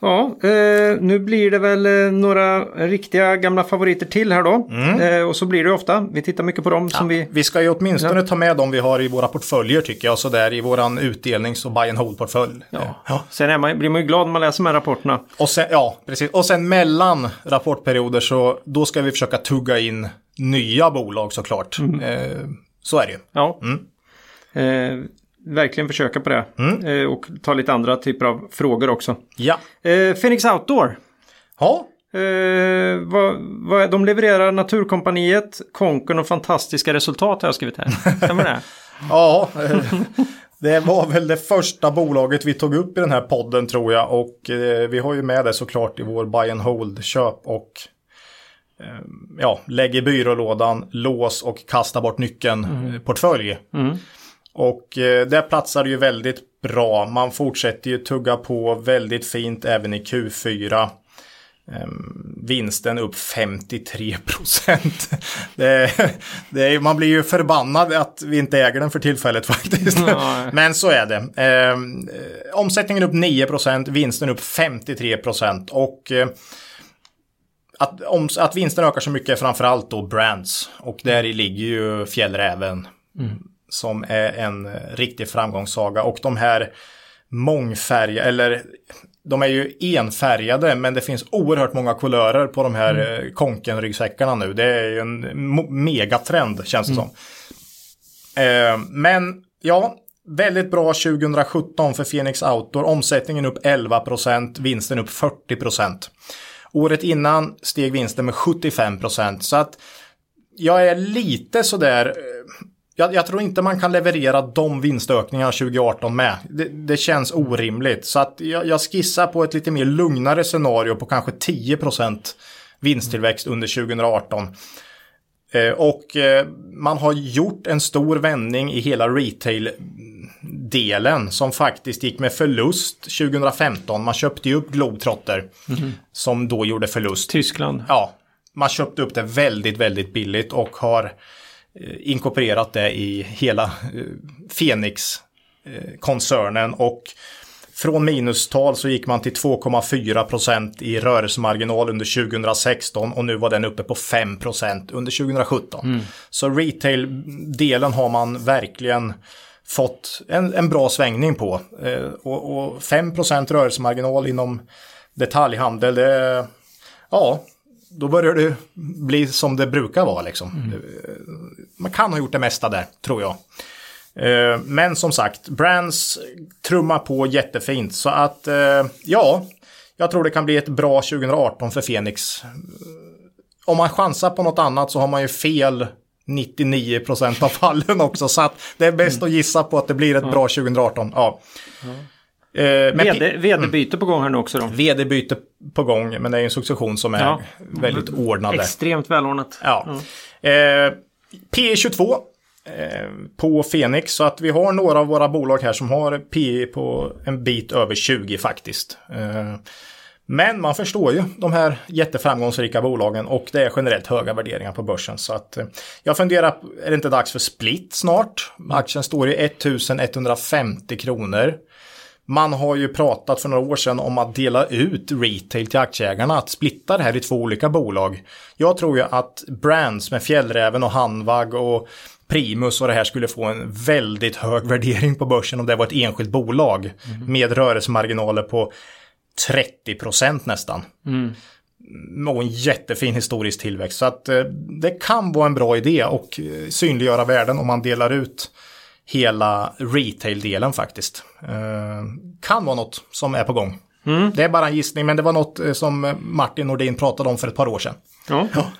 Ja, eh, nu blir det väl några riktiga gamla favoriter till här då. Mm. Eh, och så blir det ofta. Vi tittar mycket på dem ja, som vi... Vi ska ju åtminstone ja. ta med dem vi har i våra portföljer tycker jag. Så där i våran utdelnings- och buy and hold-portfölj. Ja. Ja. Sen är man, blir man ju glad när man läser de här rapporterna. Och sen, ja, precis. Och sen mellan rapportperioder så då ska vi försöka tugga in nya bolag såklart. Mm. Eh, så är det ju. Ja. Mm. Eh, Verkligen försöka på det. Mm. Eh, och ta lite andra typer av frågor också. Ja. Eh, Fenix Outdoor. Ja. Eh, vad, vad, de levererar Naturkompaniet, konkurn och fantastiska resultat har jag skrivit här. Stämmer det? Ja. Eh, det var väl det första bolaget vi tog upp i den här podden tror jag. Och eh, vi har ju med det såklart i vår buy and hold köp och... Eh, ja, lägg i byrålådan, lås och kasta bort nyckeln mm. portfölj. Mm. Och eh, där platsar ju väldigt bra. Man fortsätter ju tugga på väldigt fint även i Q fyra. Ehm, vinsten upp femtiotre procent. det, det är, man blir ju förbannad att vi inte äger den för tillfället faktiskt. Nej. Men så är det. Ehm, omsättningen upp nio procent, vinsten upp femtiotre procent. Och... Eh, Att, om, att vinsten ökar så mycket är framförallt då brands. Och där ligger ju Fjällräven mm. som är en riktig framgångssaga. Och de här mångfärgade, eller de är ju enfärgade men det finns oerhört många kulörer på de här mm. konkenryggsäckarna nu. Det är ju en mo- megatrend känns det mm. som. Eh, men ja, väldigt bra tjugosjutton för Fenix Outdoor. Omsättningen upp elva procent, vinsten upp fyrtio procent. Året innan steg vinsten med sjuttiofem procent. Så att jag är lite sådär... Jag, jag tror inte man kan leverera de vinstökningarna tjugoarton med. Det, det känns orimligt. Så att jag, jag skissar på ett lite mer lugnare scenario på kanske tio procent vinsttillväxt under tjugoarton. Eh, och eh, man har gjort en stor vändning i hela retail-delen som faktiskt gick med förlust tjugofemton. Man köpte ju upp Globetrotter mm. som då gjorde förlust. Tyskland. Ja, man köpte upp det väldigt, väldigt billigt och har inkorporerat det i hela Fenix-koncernen och från minustal så gick man till två komma fyra procent i rörelsemarginal under tjugosexton och nu var den uppe på fem procent under tjugosjutton. Mm. Så retail-delen har man verkligen fått en, en bra svängning på och, och fem procent rörelsemarginal inom detaljhandel, det, ja... Då börjar det bli som det brukar vara liksom. Mm. Man kan ha gjort det mesta där, tror jag. Men som sagt, brands trummar på jättefint. Så att, ja, jag tror det kan bli ett bra tjugoarton för Fenix. Om man chansar på något annat så har man ju fel nittionio procent av fallen också. Så att det är bäst att gissa på att det blir ett bra tjugoarton. Ja. Men vd, vd-byte på gång här nu också då. Vd-byte på gång, men det är en succession som är ja. väldigt ordnad. Extremt välordnat. Ja. Mm. Eh, P tjugotvå på Fenix, så att vi har några av våra bolag här som har P E på en bit över tjugo faktiskt. Men man förstår ju de här jätteframgångsrika bolagen, och det är generellt höga värderingar på börsen. Så att jag funderar, är det inte dags för split snart? Aktien står i elva femtio kronor. Man har ju pratat för några år sedan om att dela ut retail till aktieägarna, att splitta det här i två olika bolag. Jag tror ju att brands med Fjällräven och Hanwag och Primus och det här skulle få en väldigt hög värdering på börsen om det var ett enskilt bolag mm. med rörelsemarginaler på trettio procent nästan. Mm. Och en jättefin historisk tillväxt. Så att eh, det kan vara en bra idé och eh, synliggöra värden om man delar ut hela retail-delen faktiskt. Eh, kan vara något som är på gång. Mm. Det är bara en gissning, men det var något eh, som Martin Nordin pratade om för ett par år sedan. Ja. ja.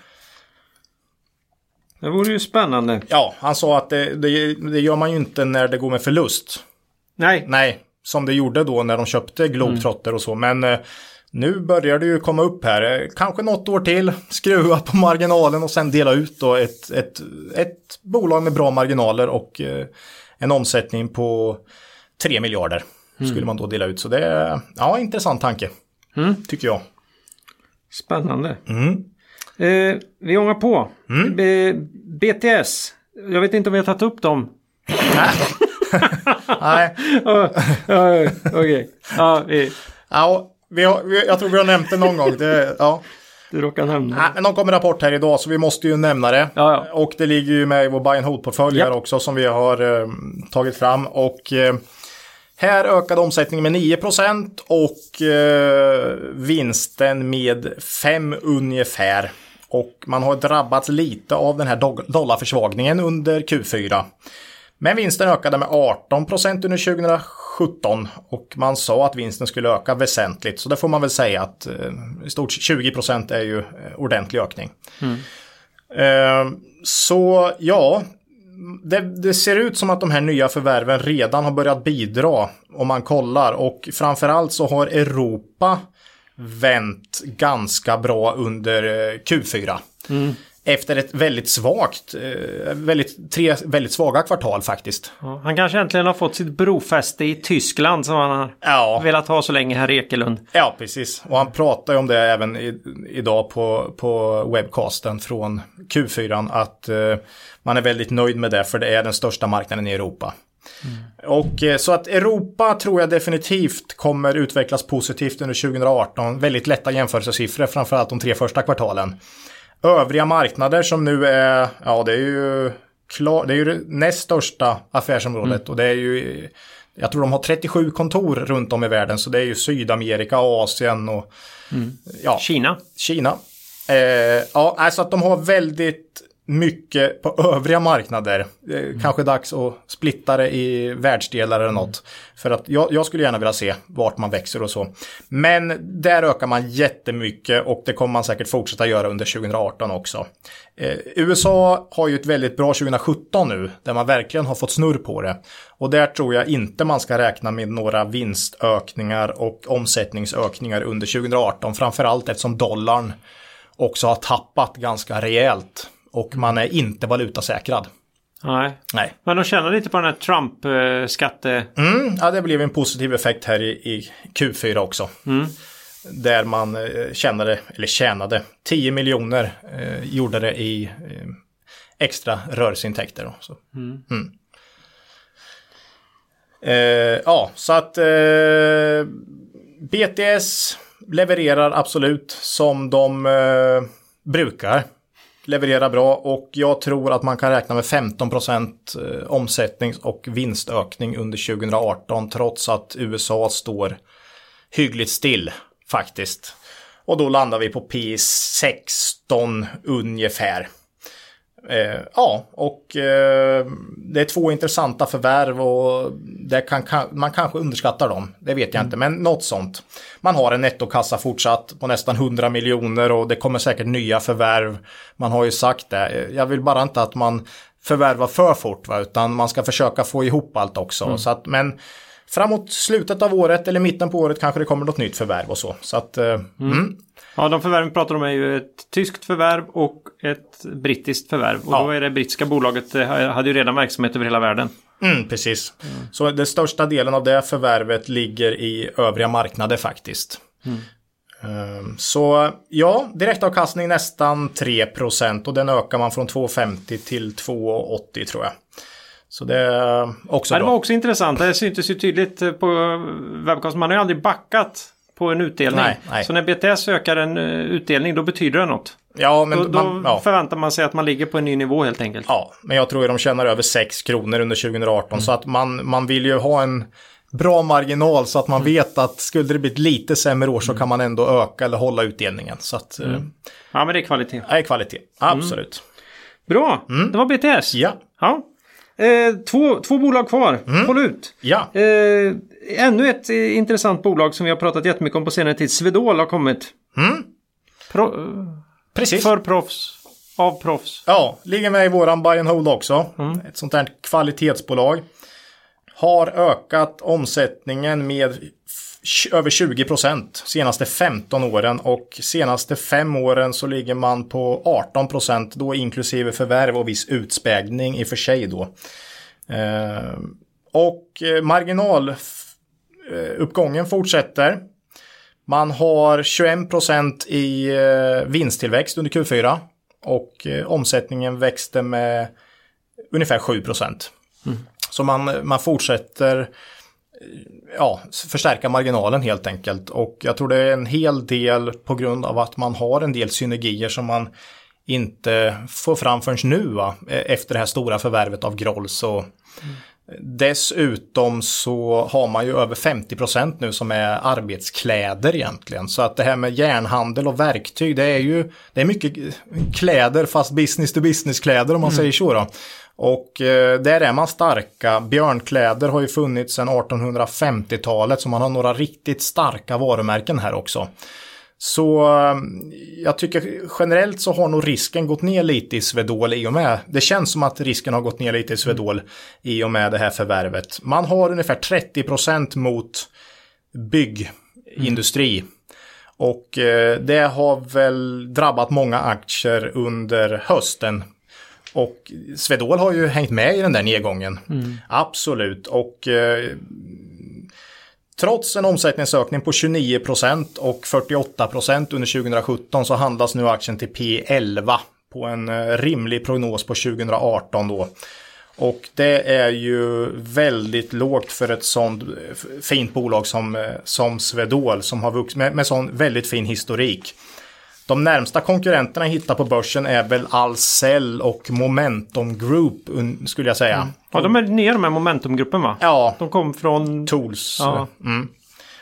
Det vore ju spännande. Ja, han sa att det, det, det gör man ju inte när det går med förlust. Nej. Nej, som det gjorde då när de köpte Globetrotter mm. och så. Men eh, nu börjar det ju komma upp här. Kanske något år till, skruva på marginalen och sen dela ut då ett, ett, ett bolag med bra marginaler och eh, en omsättning på tre miljarder mm. skulle man då dela ut. Så det är ja, intressant tanke, mm. tycker jag. Spännande. Mm. Eh, vi ångar på. Mm. B- BTS. Jag vet inte om vi har tagit upp dem. Nej. Okej. Okay. Ja, vi... ja vi har, vi, jag tror vi har nämnt det någon gång. Det, ja. Du råkar nämna. Nej, men de kommer rapport här idag, så vi måste ju nämna det. Ja, ja. Och det ligger ju med i vår buy and hold-portfölj yep. också, som vi har eh, tagit fram. Och... Eh, här ökade omsättningen med nio procent och eh, vinsten med fem ungefär. Och man har drabbats lite av den här do- dollarförsvagningen under Q fyra. Men vinsten ökade med arton procent under tjugosjutton och man sa att vinsten skulle öka väsentligt. Så det får man väl säga att eh, i stort tjugo procent är ju eh, ordentlig ökning. Mm. Eh, så ja... Det, det ser ut som att de här nya förvärven redan har börjat bidra om man kollar, och framförallt så har Europa vänt ganska bra under Q fyra mm. efter ett väldigt svagt, väldigt, tre väldigt svaga kvartal faktiskt. Ja, han kanske äntligen har fått sitt brofäste i Tyskland som han har ja. velat ha så länge här i Ekelund. Ja, precis. Och han pratar ju om det även i, idag på, på webcasten från Q fyra att eh, man är väldigt nöjd med det, för det är den största marknaden i Europa. Mm. Och så att Europa tror jag definitivt kommer utvecklas positivt under tjugoarton. Väldigt lätta jämförelsesiffror, framförallt de tre första kvartalen. Övriga marknader som nu är, ja det är ju klar, det är ju det näst största affärsområdet mm. och det är ju, jag tror de har trettiosju kontor runt om i världen, så det är ju Sydamerika, Asien och mm. ja, Kina. Kina. Eh, ja, alltså att de har väldigt mycket på övriga marknader. Eh, mm. Kanske dags att splitta det i världsdelar eller något. Mm. För att jag, jag skulle gärna vilja se vart man växer och så. Men där ökar man jättemycket och det kommer man säkert fortsätta göra under tjugoarton också. Eh, U S A har ju ett väldigt bra tjugosjutton nu, där man verkligen har fått snurr på det. Och där tror jag inte man ska räkna med några vinstökningar och omsättningsökningar under tjugoarton. Framförallt eftersom dollarn också har tappat ganska rejält. Och man är inte valutasäkrad. Nej. Nej. Men de tjänar lite på den här Trump-skatte... Mm, ja, det blev en positiv effekt här i, i Q fyra också. Mm. Där man tjänade, eller tjänade, tio miljoner eh, gjorde det i eh, extra rörelseintäkter. Då, så. Mm. Mm. Eh, ja, så att eh, B T S levererar absolut som de eh, brukar. Levererar bra, och jag tror att man kan räkna med femton procent omsättning och vinstökning under tjugoarton, trots att U S A står hyggligt still faktiskt. Och då landar vi på P sexton ungefär. Eh, ja, och eh, det är två intressanta förvärv och det kan, kan, man kanske underskattar dem. Det vet jag mm. inte, men något sånt. Man har en nettokassa fortsatt på nästan hundra miljoner och det kommer säkert nya förvärv. Man har ju sagt det. Jag vill bara inte att man förvärvar för fort, va? Utan man ska försöka få ihop allt också. Mm. Så att, men framåt slutet av året eller mitten på året kanske det kommer något nytt förvärv och så. Så att, eh, mm. Mm. Ja, de förvärven vi pratar om är ju ett tyskt förvärv och ett brittiskt förvärv. Och ja. Då är det brittiska bolaget, hade ju redan verksamhet över hela världen. Mm, precis. Mm. Så den största delen av det förvärvet ligger i övriga marknader faktiskt. Mm. Så ja, direktavkastning nästan tre procent och den ökar man från två komma femtio till två komma åttio tror jag. Så det är också ja, bra. Det var också intressant, det syntes ju tydligt på webbkasten, man har ju aldrig backat på en utdelning. Nej, nej. Så när B T S ökar en utdelning då betyder det något. Ja, men då då man, ja. förväntar man sig att man ligger på en ny nivå helt enkelt. Ja, men jag tror att de tjänar över sex kronor under tjugo arton mm. så att man, man vill ju ha en bra marginal så att man mm. vet att skulle det bli ett lite sämre år så kan man ändå öka eller hålla utdelningen. Så att, mm. Ja, men det är kvalitet. Det är kvalitet, absolut. Mm. Bra, mm. det var B T S. Ja. ja. Eh, två, två bolag kvar, mm. håll ut. Ja. Eh, ännu ett intressant bolag som vi har pratat jättemycket om på senare tid. Swedol har kommit. Mm. Pro- Precis. För proffs, av proffs. Ja, ligger med i våran buy and hold också. Mm. Ett sånt här kvalitetsbolag. Har ökat omsättningen med f- över tjugo procent senaste femton åren och senaste fem åren så ligger man på arton procent då inklusive förvärv och viss utspädning i och för sig då. Eh, och marginaluppgången fortsätter. Man har tjugoett procent i eh, vinsttillväxt under Q fyra och eh, omsättningen växte med ungefär sju procent. Mm. Så man, man fortsätter ja, förstärka marginalen helt enkelt. Och jag tror det är en hel del på grund av att man har en del synergier som man inte får fram förrän nu va? Efter det här stora förvärvet av Groll. Så mm. Dessutom så har man ju över femtio procent nu som är arbetskläder egentligen. Så att det här med järnhandel och verktyg det är ju det är mycket kläder fast business to business kläder om man mm. säger så då. Och eh, där är man starka. Björnkläder har ju funnits sedan artonhundrafemtiotalet så man har några riktigt starka varumärken här också. Så eh, jag tycker generellt så har nog risken gått ner lite i Swedol i och med. Det känns som att risken har gått ner lite i Swedol i och med det här förvärvet. Man har ungefär trettio procent mot byggindustri. Mm. Och eh, det har väl drabbat många aktier under hösten. Och Swedol har ju hängt med i den där nedgången. Mm. Absolut. Och eh, trots en omsättningsökning på tjugonio procent och fyrtioåtta procent under tjugo sjutton så handlas nu aktien till P elva på en eh, rimlig prognos på tjugo arton då. Och det är ju väldigt lågt för ett sånt fint bolag som, som Swedol som har vuxit med, med sån väldigt fin historik. De närmsta konkurrenterna jag hittar på börsen är väl Alcell och Momentum Group skulle jag säga. Mm. Ja, de är nya de här Momentum-gruppen va? Ja. De kom från... Tools. Ja. Mm.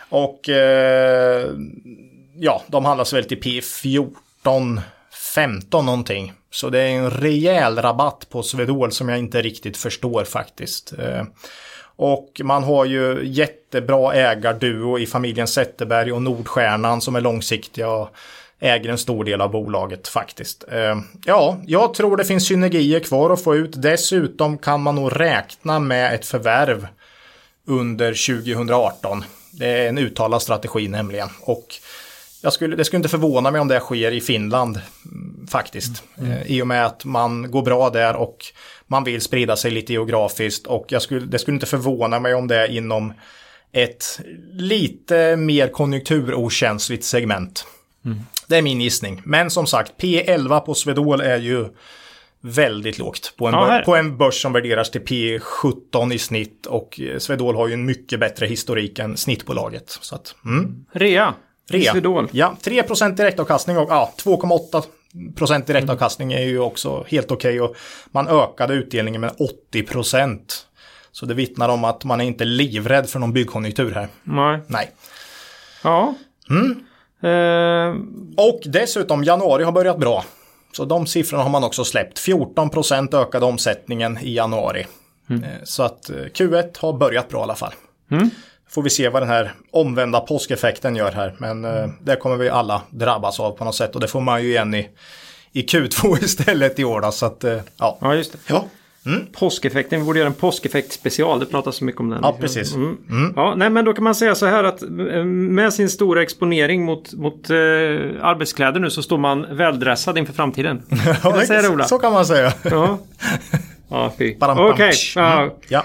Och eh, ja, de handlas väl till P fjorton femton någonting. Så det är en rejäl rabatt på Swedol som jag inte riktigt förstår faktiskt. Eh, och man har ju jättebra ägarduo i familjen Zetterberg och Nordstjärnan som är långsiktiga äger en stor del av bolaget faktiskt. Eh, ja, jag tror det finns synergier kvar att få ut. Dessutom kan man nog räkna med ett förvärv under tjugo arton. Det är en uttalad strategi nämligen. Och jag skulle, det skulle inte förvåna mig om det sker i Finland faktiskt. Mm. Eh, I och med att man går bra där och man vill sprida sig lite geografiskt. Och jag skulle, det skulle inte förvåna mig om det är inom ett lite mer konjunkturokänsligt segment. Mm. Det är min gissning. Men som sagt, P elva på Swedol är ju väldigt lågt. På en, ja, bör- på en börs som värderas till P sjutton i snitt. Och Swedol har ju en mycket bättre historik än snittbolaget. Så att, mm. Rea. Rea. Swedol. Ja, tre procent direktavkastning och ja, två komma åtta procent direktavkastning mm. är ju också helt okej. Okay. Man ökade utdelningen med åttio procent. Så det vittnar om att man är inte livrädd för någon byggkonjunktur här. Nej. Nej. Ja. Mm. Uh, och dessutom januari har börjat bra. Så de siffrorna har man också släppt. fjorton procent ökade omsättningen i januari. Mm. Så att Q ett har börjat bra i alla fall. Mm. Får vi se vad den här omvända påskeffekten gör här. Men mm. uh, det kommer vi alla drabbas av på något sätt. Och det får man ju igen i, i Q två istället i år. Då, så att, uh, ja. Ja, just det. Ja. Mm. Påskeffekten, vi borde göra en påskeffekt special, det pratas så mycket om den. Ja, precis. Mm. Mm. Ja, nej, men då kan man säga så här att med sin stora exponering mot, mot eh, arbetskläder nu så står man väldressad inför framtiden. Kan jag säga det, Ola? Så kan man säga. Ja, ja fy. Okej, okay. Ja. Ja.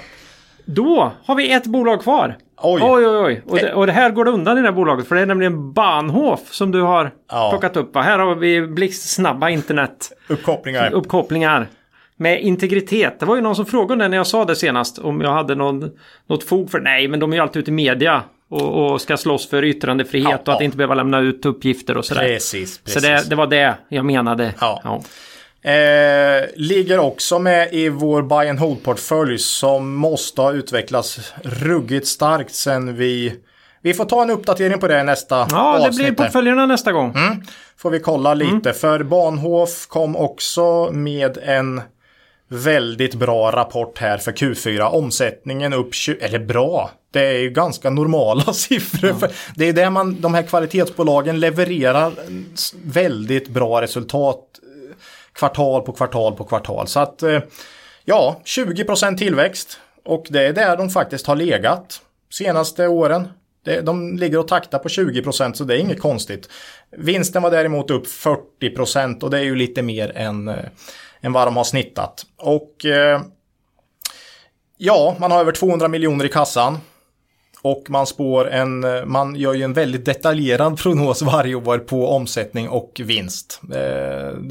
Då har vi ett bolag kvar. Oj, oj, oj. oj. Och, det, och det här går det undan i det här bolaget. För det är nämligen Bahnhof som du har ja. plockat upp. Och här har vi blixtsnabba internet. Uppkopplingar. Uppkopplingar. Med integritet. Det var ju någon som frågade när jag sa det senast. Om jag hade någon, något fog för. Nej, men de är ju alltid ute i media. Och, och ska slåss för yttrandefrihet. Ja, och att ja. inte behöva lämna ut uppgifter och sådär. Precis, precis. Så det, det var det jag menade. Ja. ja. Eh, ligger också med i vår buy and hold-portfölj som måste ha utvecklats ruggigt starkt sen vi... Vi får ta en uppdatering på det nästa ja, avsnitt. Ja, det blir portföljerna nästa gång. Mm. Får vi kolla lite. Mm. För Bahnhof kom också med en väldigt bra rapport här för Q fyra. Omsättningen upp tjugo... Eller bra. Det är ju ganska normala siffror. Mm. För det är där man, de här kvalitetsbolagen levererar väldigt bra resultat. Kvartal på kvartal på kvartal. Så att ja, tjugo procent tillväxt. Och det är där de faktiskt har legat senaste åren. De ligger och taktar på tjugo procent, så det är inget konstigt. Vinsten var däremot upp fyrtio procent och det är ju lite mer än, än vad de har snittat. Och ja, man har över tvåhundra miljoner i kassan. Och man spår en, man gör ju en väldigt detaljerad prognos varje år på omsättning och vinst. Det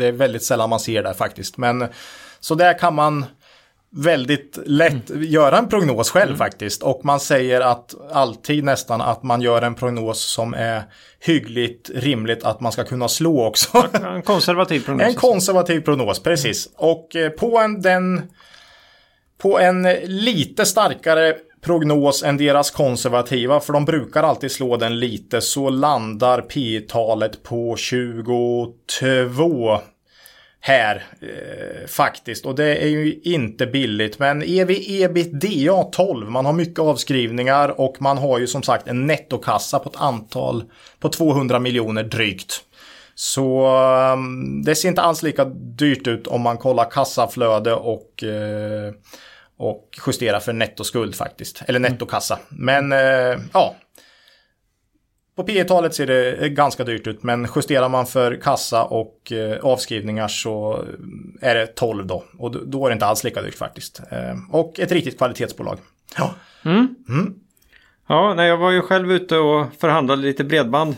är väldigt sällan man ser det faktiskt. Men så där kan man väldigt lätt mm. göra en prognos själv mm. faktiskt. Och man säger att alltid nästan att man gör en prognos som är hyggligt rimligt att man ska kunna slå också. En konservativ prognos. En konservativ prognos, precis. Mm. Och på en, den, på en lite starkare prognos än deras konservativa, för de brukar alltid slå den lite, så landar P E-talet på tjugotvå här eh, faktiskt, och det är ju inte billigt, men E V ebitda tolv, man har mycket avskrivningar och man har ju som sagt en nettokassa på ett antal på tvåhundra miljoner drygt. Så det ser inte alls lika dyrt ut om man kollar kassaflöde och eh, och justera för nettoskuld faktiskt. Eller nettokassa. Men eh, ja. På P E-talet ser det ganska dyrt ut. Men justerar man för kassa och eh, avskrivningar så är det tolv då. Och då, då är det inte alls lika dyrt faktiskt. Eh, och ett riktigt kvalitetsbolag. Ja. Mm. Mm. Ja, nej, jag var ju själv ute och förhandlade lite bredband.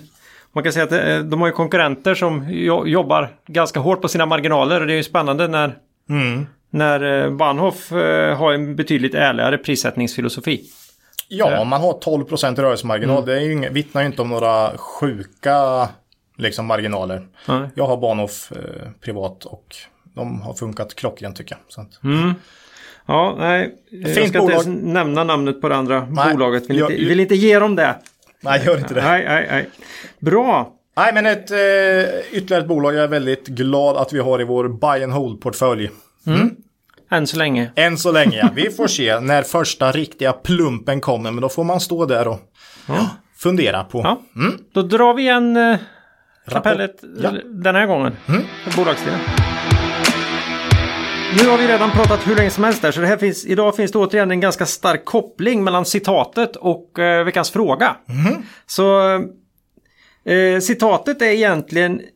Man kan säga att eh, de har ju konkurrenter som jo- jobbar ganska hårt på sina marginaler. Och det är ju spännande när... Mm. När Bahnhof har en betydligt ärligare prissättningsfilosofi. Ja, man har tolv procent rörelsemarginal. Mm. Det är ju inga, vittnar ju inte om några sjuka liksom, marginaler. Mm. Jag har Bahnhof eh, privat och de har funkat klockrent tycker jag. Så att... mm. Ja, nej. Jag ska bolag... inte ens nämna namnet på det andra nej, bolaget. Vill, jag, inte, vill inte ge dem det. Nej, gör inte det. Nej, nej, nej. Bra. Nej, men ett, eh, ytterligare ett bolag jag är väldigt glad att vi har i vår buy and hold-portfölj. Mm. Mm. Än så länge. Än så länge, ja. Vi får se när första riktiga plumpen kommer. Men då får man stå där och ja. fundera på. Ja. Mm. Då drar vi igen eh, kapellet ja. den här gången. Mm. Bolagsdelen. Nu har vi redan pratat hur länge som helst där. Så det här finns, idag finns det återigen en ganska stark koppling mellan citatet och eh, veckans fråga. Mm. Så eh, citatet är egentligen... Eh,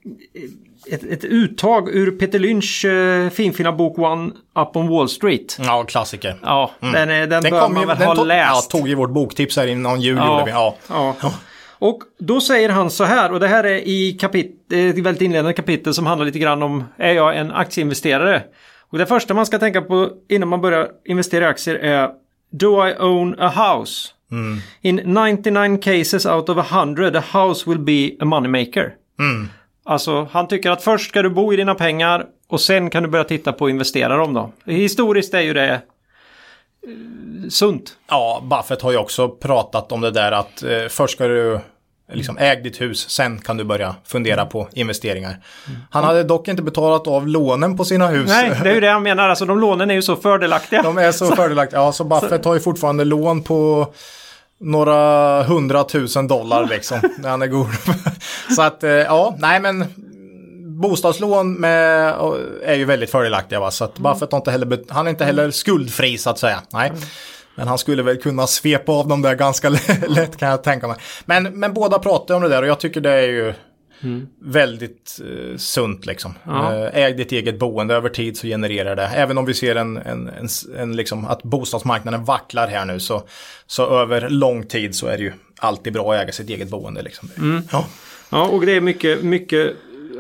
Ett, ett uttag ur Peter Lynch eh, finfina bok One Up on Wall Street. Ja, klassiker. Ja, mm. den, den, den bör man ju, väl ha to- läst. Ja, tog ju vårt boktips här innan jul. Ja, ja. ja. Och då säger han så här, och det här är i kapit- ett väldigt inledande kapitel som handlar lite grann om, är jag en aktieinvesterare? Och det första man ska tänka på innan man börjar investera i aktier är, do I own a house? Mm. In ninety-nine cases out of one hundred, a house will be a moneymaker. Mm. Alltså han tycker att först ska du bo i dina pengar och sen kan du börja titta på att investera dem då. Historiskt är ju det eh, sunt. Ja, Buffett har ju också pratat om det där att eh, först ska du liksom äga ditt hus, sen kan du börja fundera på investeringar. Han hade dock inte betalat av lånen på sina hus. Nej, det är ju det jag menar. Alltså de lånen är ju så fördelaktiga. De är så fördelaktiga. Ja, så Buffett så... har ju fortfarande lån på... några hundratusen dollar liksom när han är god. Så att ja, nej men bostadslån med, är ju väldigt fördelaktiga. Va? Så att Buffett har inte heller, han är inte heller skuldfri så att säga. Nej. Men han skulle väl kunna svepa av dem där ganska lätt kan jag tänka mig. Men, men båda pratar om det där och jag tycker det är ju mm. väldigt eh, sunt liksom. Ja. Eh, äg ditt eget boende över tid så genererar det. Även om vi ser en, en, en, en liksom att bostadsmarknaden vacklar här nu så, så över lång tid så är det ju alltid bra att äga sitt eget boende liksom. Mm. Ja. Ja, och det är mycket, mycket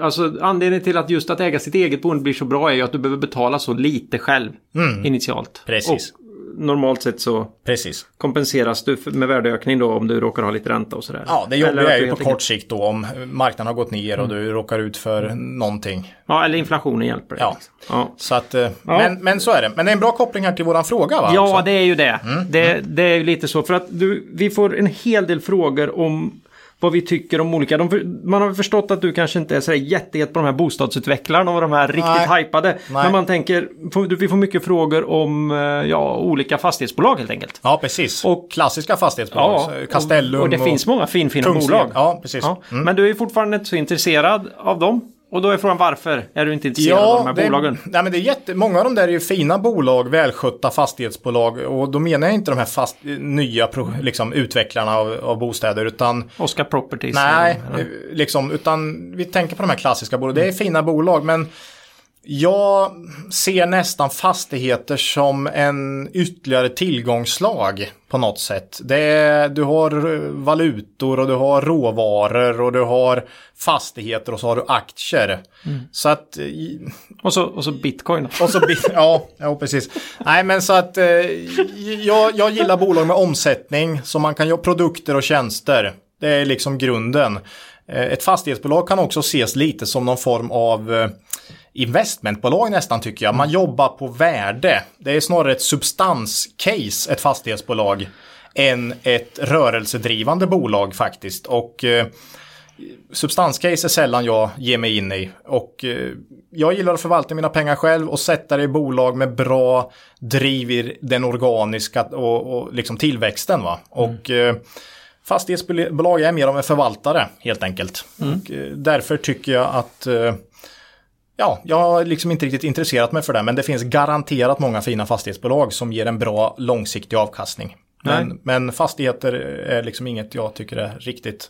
alltså anledningen till att just att äga sitt eget boende blir så bra är ju att du behöver betala så lite själv mm. initialt. Precis. Och normalt sett så Precis. kompenseras du med värdeökning då om du råkar ha lite ränta och sådär. Ja, det jobbiga är ju på kort sikt då om marknaden har gått ner och mm. du råkar ut för någonting. Ja, eller inflationen hjälper dig. Ja. Liksom. Ja. Så att, men, ja. men så är det. Men det är en bra koppling här till våran fråga va? Ja, det är ju det. Mm. Det, det är ju lite så för att du, vi får en hel del frågor om vad vi tycker om olika. De, man har förstått att du kanske inte är så jättejätt på de här bostadsutvecklarna och de här riktigt Nej. hypade. Nej. Men man tänker, vi får mycket frågor om ja, olika fastighetsbolag helt enkelt. Ja, precis. Och klassiska fastighetsbolag. Ja, Castellum. Och, och det och finns många finfina bolag. Ja, precis. Ja. Mm. Men du är fortfarande inte så intresserad av dem. Och då är frågan varför är du inte intresserad ja, av de här det, bolagen? Nej, men det är jätte, många av dem där är ju fina bolag, välskötta fastighetsbolag. Och då menar jag inte de här fast, nya pro, liksom, utvecklarna av, av bostäder. Utan, Oscar Properties. Nej, eller, liksom, utan vi tänker på de här klassiska bolagen. Det är fina bolag, men jag ser nästan fastigheter som en ytterligare tillgångslag på något sätt. Det är, du har valutor och du har råvaror och du har fastigheter och så har du aktier. Mm. Så att, och, så, och så bitcoin. Och så, ja, ja, precis. Nej, men så att jag, jag gillar bolag med omsättning så man kan göra produkter och tjänster. Det är liksom grunden. Ett fastighetsbolag kan också ses lite som någon form av investmentbolag nästan tycker jag. Man jobbar på värde. Det är snarare ett substanscase, ett fastighetsbolag, än ett rörelsedrivande bolag faktiskt. Och eh, substanscase är sällan jag ger mig in i. Och eh, jag gillar att förvalta mina pengar själv och sätta det i bolag med bra driv i den organiska och, och liksom tillväxten. Va? Mm. Och eh, fastighetsbolag är mer av en förvaltare helt enkelt. Mm. Och, eh, därför tycker jag att eh, Ja, jag har liksom inte riktigt intresserat mig för det, men det finns garanterat många fina fastighetsbolag som ger en bra långsiktig avkastning. Men, men fastigheter är liksom inget jag tycker är riktigt,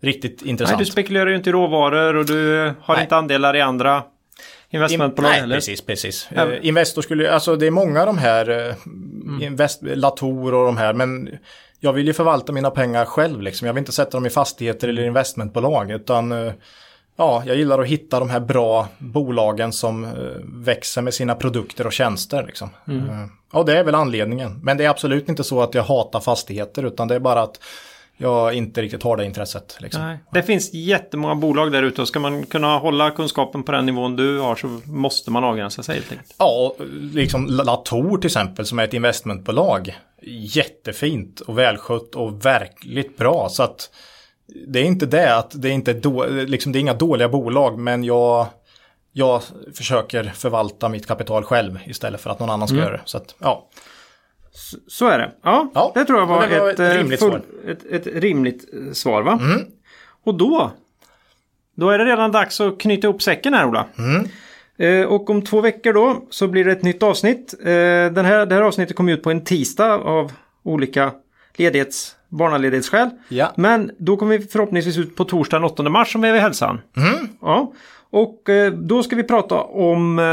riktigt intressant. Nej, du spekulerar ju inte i råvaror och du har Nej. inte andelar i andra investmentbolag In, nej, eller? precis, precis. Ja. Uh, investor skulle, alltså det är många av de här, uh, mm. invest, Latour och de här, men jag vill ju förvalta mina pengar själv liksom. Jag vill inte sätta dem i fastigheter eller investmentbolag utan... Uh, Ja, jag gillar att hitta de här bra bolagen som växer med sina produkter och tjänster. Liksom. Mm. Ja, det är väl anledningen. Men det är absolut inte så att jag hatar fastigheter utan det är bara att jag inte riktigt har det intresset. Liksom. Nej. Det finns jättemånga bolag där ute och ska man kunna hålla kunskapen på den nivån du har så måste man avgränsa sig helt enkelt. Ja, liksom Latour till exempel som är ett investmentbolag. Jättefint och välskött och verkligt bra så att det är inte det att det är inte då, liksom det är inga dåliga bolag men jag jag försöker förvalta mitt kapital själv istället för att någon annan ska mm. göra det så att ja så, så är det. Ja, ja, det tror jag var, var ett, ett rimligt full, svar. Ett, ett rimligt svar va? Mm. Och då då är det redan dags att knyta ihop säcken här Ola. Mm. Och om två veckor då så blir det ett nytt avsnitt. Den här det här avsnittet kom ut på en tisdag av olika ledighets barnaledighetsskäl. Ja. Men då kommer vi förhoppningsvis ut på torsdag den åttonde mars som är vid hälsan. Mm. Ja. Och eh, då ska vi prata om eh,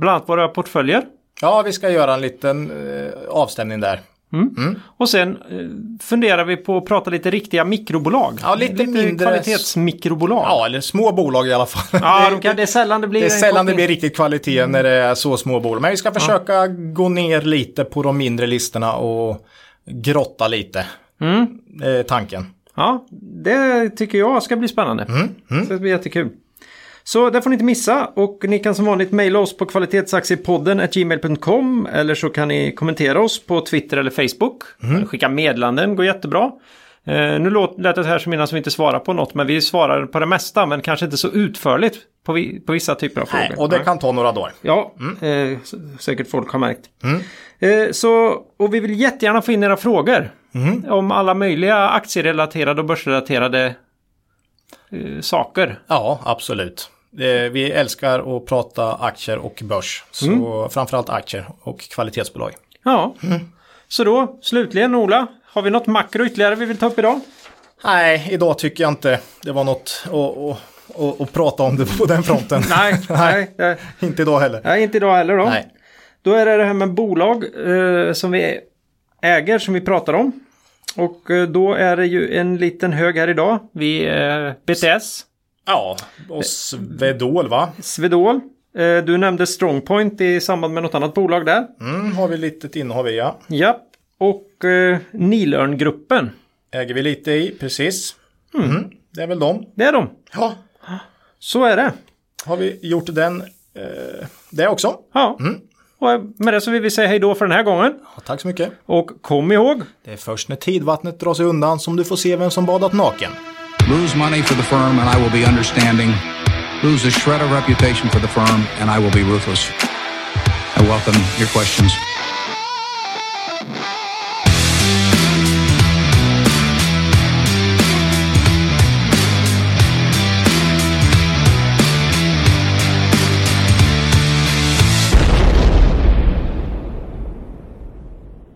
bland annat våra portföljer. Ja, vi ska göra en liten eh, avstämning där. Mm. Mm. Och sen eh, funderar vi på att prata lite riktiga mikrobolag. Ja, lite, lite mindre kvalitetsmikrobolag. Ja, eller små bolag i alla fall. Ja, de kan, det är sällan det blir, det är sällan det blir riktigt kvalitet mm. när det är så små bolag. Men vi ska försöka ja. gå ner lite på de mindre listorna och grotta lite. Mm. Eh, tanken. Ja, det tycker jag ska bli spännande. Mm. Mm. Så det blir jättekul. Så det får ni inte missa och ni kan som vanligt mejla oss på kvalitetsaktiepodden snabel-a gmail punkt com eller så kan ni kommentera oss på Twitter eller Facebook. Mm. Eller skicka meddelanden, går jättebra. Eh, nu lät det här som innan som inte svarar på något men vi svarar på det mesta men kanske inte så utförligt på, vi, på vissa typer av frågor. Nej, och det kan ta några dagar. Ja, mm. eh, säkert folk har märkt. Mm. Eh, så, och vi vill jättegärna få in era frågor. Mm. Om alla möjliga aktierelaterade och börsrelaterade eh, saker. Ja, absolut. Vi älskar att prata aktier och börs. Så mm. framförallt aktier och kvalitetsbolag. Ja, mm. så då slutligen Ola, har vi något makro ytterligare vi vill ta upp idag? Nej, idag tycker jag inte det var något att, att, att prata om det på den fronten. nej, nej, nej, inte idag heller. Nej, inte idag heller då. Nej. Då är det det här med bolag eh, som vi äger som vi pratar om. Och eh, då är det ju en liten hög här idag vid eh, B T S. Ja, och Swedol va? Swedol. Du nämnde Strongpoint i samband med något annat bolag där. Mm, har vi litet innehav i, ja. Ja, och eh, Nederman-gruppen. Äger vi lite i, precis. Mm. Mm, det är väl dem. Det är dem. Ja. Så är det. Har vi gjort den, eh, det också. Ja, mm. och med det så vill vi säga hej då för den här gången. Ja, tack så mycket. Och kom ihåg. Det är först när tidvattnet drar sig undan som du får se vem som badat naken. Lose money for the firm and I will be understanding. Lose a shred of reputation for the firm and I will be ruthless. I welcome your questions.